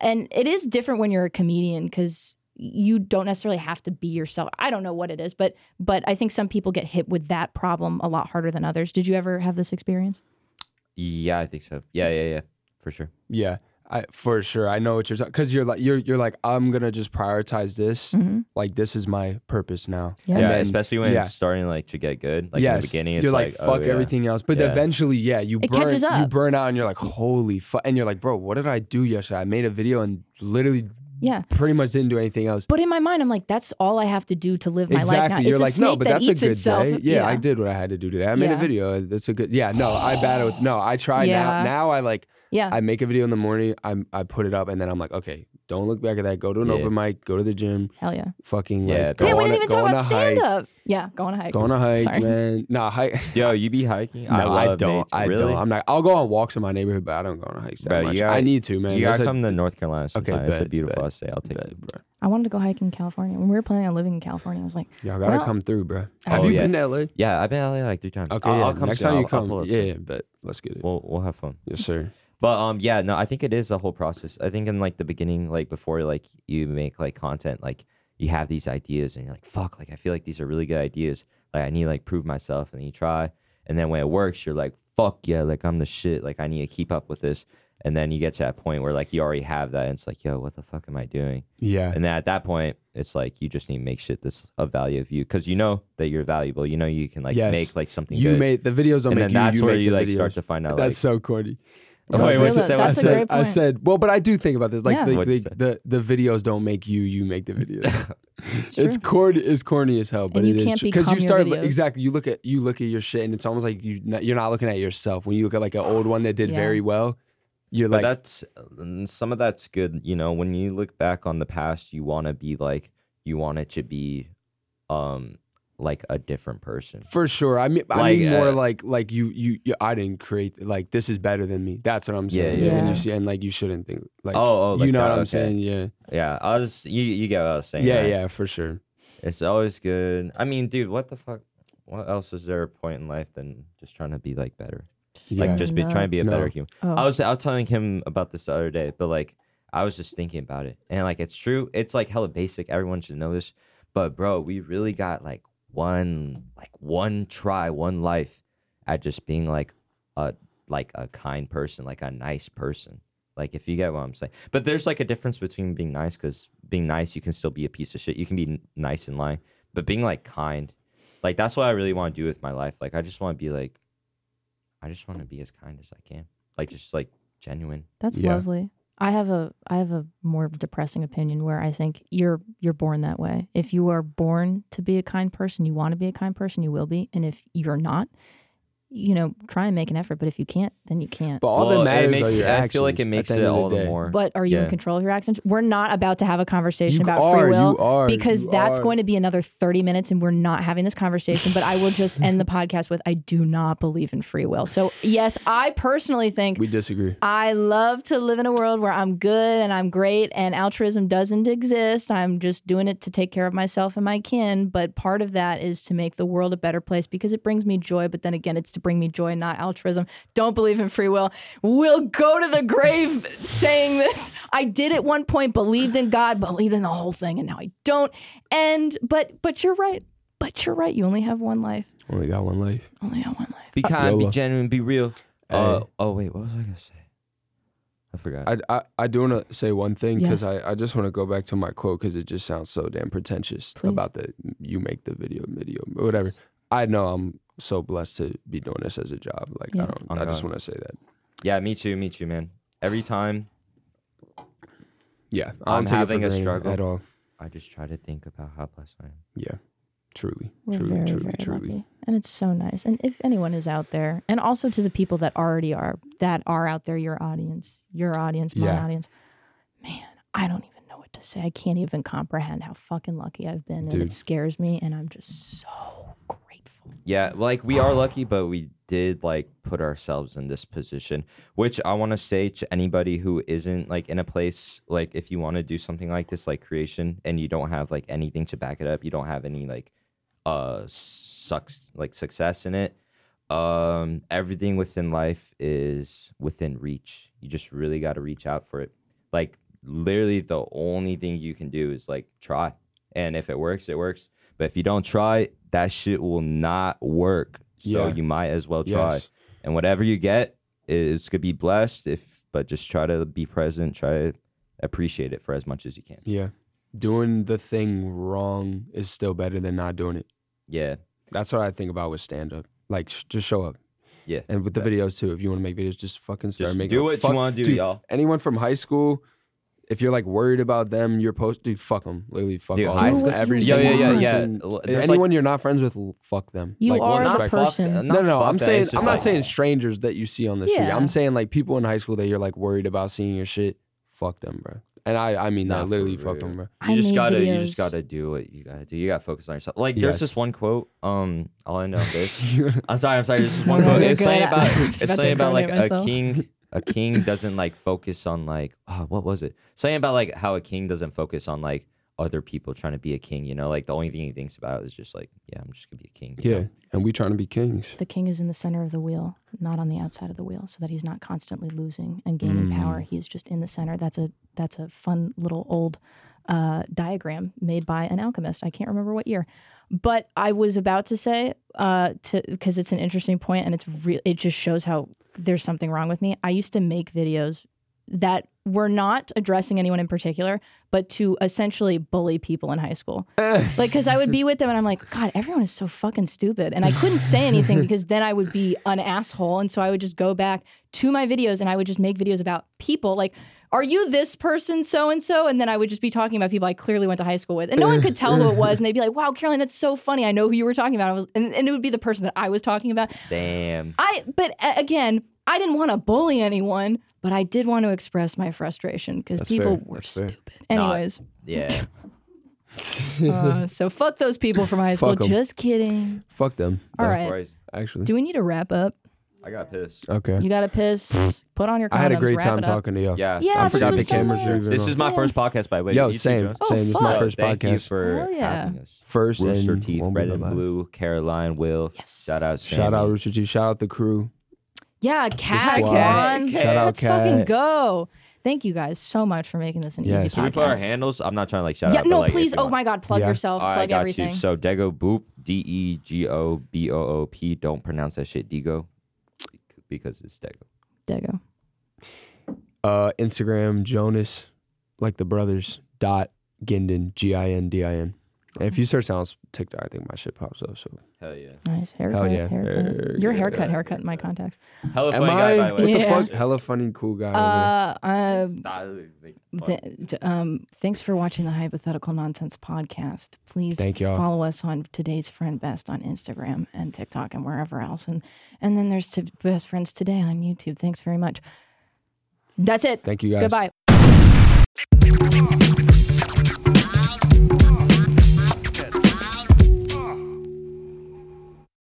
and it is different when you're a comedian because you don't necessarily have to be yourself. I don't know what it is, but but I think some people get hit with that problem a lot harder than others. Did you ever have this experience? Yeah, I think so. Yeah, yeah, yeah, for sure. Yeah, I for sure. I know what you're talking because you're like you're you're like I'm gonna just prioritize this. Mm-hmm. Like this is my purpose now. Yeah, yeah then, especially when yeah. it's starting like to get good. Like yes. in the beginning, it's you're like, like fuck oh, yeah. everything else. But yeah. eventually, yeah, you it burn, catches up. You burn out, and you're like, holy fuck, and you're like, bro, what did I do yesterday? I made a video and literally. Yeah, pretty much didn't do anything else. But in my mind, I'm like, that's all I have to do to live my exactly. life now. Exactly. You're like, no, but that that's a good itself. Day. Yeah, yeah, I did what I had to do today. I made yeah. a video. That's a good. Yeah, no, I battle with. No, I try yeah. now. Now I like. Yeah. I make a video in the morning, I I put it up, and then I'm like, okay, don't look back at that. Go to an yeah. open mic, go to the gym. Hell yeah. Fucking yeah. Like, damn, we didn't even talk about stand-up. Yeah, go on a hike. Go on a hike, Sorry. man. Nah, hike. Yo, you be hiking? No, I, love I don't. Nature. I really? don't. I'm not. I'll go on walks in my neighborhood, but I don't go on hikes that bro, much. Gotta, I need to, man. You gotta There's come a, to North Carolina sometime. Okay, it's bet, a beautiful bet, state. I'll take bet, you. Bro. I wanted to go hike in California. When we were planning on living in California, I was like, y'all gotta well, come through, bro. Have oh, you yeah. been to L A? Yeah, I've been to L A like three times. Okay, I'll, yeah. I'll come next time you come. Yeah, but let's get it. We'll we'll have fun. Yes, sir. But um, yeah, no, I think it is the whole process. I think in like the beginning, like before, like you make like content, like you have these ideas and you're like, fuck, like I feel like these are really good ideas. Like I need to like prove myself, and then you try, and then when it works, you're like, fuck yeah, like I'm the shit. Like I need to keep up with this, and then you get to that point where like you already have that, and it's like, yo, what the fuck am I doing? Yeah. And then at that point, it's like you just need to make shit that's of value of you, because you know that you're valuable. You know you can like yes. make like something. You good. made the videos don't and make then you. That's you where you like videos. Start to find out. That's like, so corny. Oh, wait, what's that? I said, I said, well, but I do think about this. Like, yeah. the, the, the the videos don't make you; you make the videos. it's it's corny, it's corny as hell, but and it you is because you start videos. exactly. You look at you look at your shit, and it's almost like you you're not looking at yourself. When you look at like an old one that did yeah. very well, you're but like, that's some of that's good. You know, when you look back on the past, you want to be like, you want it to be, um. like a different person for sure. I mean, like, I mean more uh, like like you, you you I didn't create like this is better than me. That's what I'm saying. Yeah, yeah. When you see and like you shouldn't think like oh, oh like you know that, what I'm okay. saying. Yeah, yeah. I was you you get what I was saying. Yeah, right? yeah, for sure. It's always good. I mean, dude, what the fuck? What else is there a point in life than just trying to be like better? Yeah. Like just no. be trying to be a no. better human. Oh. I was I was telling him about this the other day, but like I was just thinking about it, and like it's true. It's like hella basic. Everyone should know this, but bro, we really got like. One like one try, one life at just being like a like a kind person, like a nice person. Like if you get what I'm saying. But there's like a difference between being nice, because being nice, you can still be a piece of shit. You can be nice and lying, but being like kind, like that's what I really want to do with my life. Like I just want to be like, I just want to be as kind as I can, like just like genuine. That's yeah. lovely. I have a I have a more depressing opinion where I think you're you're born that way. If you are born to be a kind person, you want to be a kind person, you will be. And if you're not, you know, try and make an effort. But if you can't, then you can't. But all well, that matters makes, are your actions. I feel like it makes it all the, the more. But are you yeah. in control of your actions? We're not about to have a conversation you about are, free will you are, because you that's are. going to be another thirty minutes and we're not having this conversation. But I will just end the podcast with I do not believe in free will. So yes, I personally think we disagree. I love to live in a world where I'm good and I'm great and altruism doesn't exist. I'm just doing it to take care of myself and my kin. But part of that is to make the world a better place because it brings me joy. But then again, it's to bring me joy, not altruism. Don't believe in free will. We'll go to the grave saying this. I did at one point believed in God, believed in the whole thing, and now I don't. And but but you're right. But you're right. You only have one life. Only got one life. Only got one life. Be kind, Yola. Be genuine, be real. Uh, oh wait, what was I gonna say? I forgot. I I, I do want to say one thing because yes. I I just want to go back to my quote because it just sounds so damn pretentious. Please. About the you make the video video whatever. Yes. I know I'm. So blessed to be doing this as a job. Like yeah. I don't. Oh, I just want to say that. Yeah, me too. Me too, man. Every time. Yeah, I'm, I'm having a struggle at all. I just try to think about how blessed I am. Yeah, truly, We're truly, very, truly, very truly. Lucky. And it's so nice. And if anyone is out there, and also to the people that already are, that are out there, your audience, your audience, my yeah. audience. Man, I don't even know what to say. I can't even comprehend how fucking lucky I've been, Dude. and it scares me. And I'm just so grateful. Yeah, like we are lucky, but we did like put ourselves in this position, which I want to say to anybody who isn't like in a place, like if you want to do something like this, like creation, and you don't have like anything to back it up, you don't have any like uh sucks like success in it, um everything within life is within reach. You just really got to reach out for it. Like literally the only thing you can do is like try, and if it works, it works. But if you don't try, that shit will not work. So yeah. you might as well try. Yes. And whatever you get, it's gonna be blessed. If but just try to be present. Try to appreciate it for as much as you can. Yeah, doing the thing wrong is still better than not doing it. Yeah, that's what I think about with stand up. Like, sh- just show up. Yeah, and with the videos too. If you want to make videos, just fucking start just making. Do what fuck- you want to do, Dude, y'all. Anyone from high school. if you're like worried about them, you're post dude, fuck them. Literally, fuck dude, all. High school, every yeah, yeah, yeah, yeah, yeah. There's anyone like, you're not friends with, fuck them. You like, are well, the person. Fuck, no, no, no. I'm saying I'm not like, saying strangers that you see on the yeah. street. I'm saying like people in high school that you're like worried about seeing your shit. Fuck them, bro. And I, I mean, I literally fucked them, bro. You I just gotta, videos. you just gotta do what you gotta do. You gotta focus on yourself. Like, yes. there's this one quote. Um, I'll end up this. I'm sorry, I'm sorry. There's this one quote. It's saying about, it's saying about like a king. A king doesn't like focus on like oh, what was it saying about like how a king doesn't focus on like other people trying to be a king, you know, like the only thing he thinks about is just like, yeah, I'm just gonna be a king. Yeah, know? And we trying to be kings. The king is in the center of the wheel, not on the outside of the wheel, so that he's not constantly losing and gaining mm. power. He is just in the center. That's a that's a fun little old uh, diagram made by an alchemist. I can't remember what year. But I was about to say, uh, to because it's an interesting point, and it's real. It just shows how there's something wrong with me. I used to make videos that were not addressing anyone in particular, but to essentially bully people in high school. Like, because I would be with them, and I'm like, God, everyone is so fucking stupid, and I couldn't say anything because then I would be an asshole, and so I would just go back to my videos, and I would just make videos about people, like. Are you this person, so-and-so? And then I would just be talking about people I clearly went to high school with. And no one could tell who it was. And they'd be like, wow, Caroline, that's so funny. I know who you were talking about. I was, and, and it would be the person that I was talking about. Damn. I, but uh, again, I didn't want to bully anyone, but I did want to express my frustration because people fair. were that's stupid. Fair. Anyways. Not, yeah. uh, so fuck those people from high school. Just kidding. Fuck them. All that's right. Crazy. Actually. Do we need to wrap up? I got pissed. Okay. You got to piss. Put on your condoms. I had a great time talking to you. Yeah. yeah I forgot the cameras. So this is my first podcast, by the way. Yo, same. Same. Oh, this is my first Thank podcast. Thank you for yeah. having us. First Rooster Teeth, Red and Blue, Caroline, Will. Yes. Shout out Sammie. Shout out Rooster Teeth. Shout out the crew. Yeah, Cat. Cat. Shout out Let's Cat. fucking go. Thank you guys so much for making this an yes. easy podcast. Should we put our handles? I'm not trying to like shout yeah, out. No, like, please. Oh my God. Plug yeah. yourself. All plug I got everything. You. So Dego Boop, D E G O B O O P. Don't pronounce that shit, Dego. Because it's Dego. Dego. Uh, Instagram, Jonas, like the brothers, dot Gindin, G I N D I N. And if you search sounds TikTok, I think my shit pops up. So hell yeah. Nice. Haircut. Hell yeah. Haircut. Haircut. Your haircut, haircut, haircut in my contacts. Hella funny Am guy, by the way. What yeah. the fuck? Hella funny, cool guy. Uh, over there. Uh, th- um, thanks for watching the Hypothetical Nonsense podcast. Please Thank follow us on Today's Friend Best on Instagram and TikTok and wherever else. And, and then there's t- Best Friends Today on YouTube. Thanks very much. That's it. Thank you, guys. Goodbye.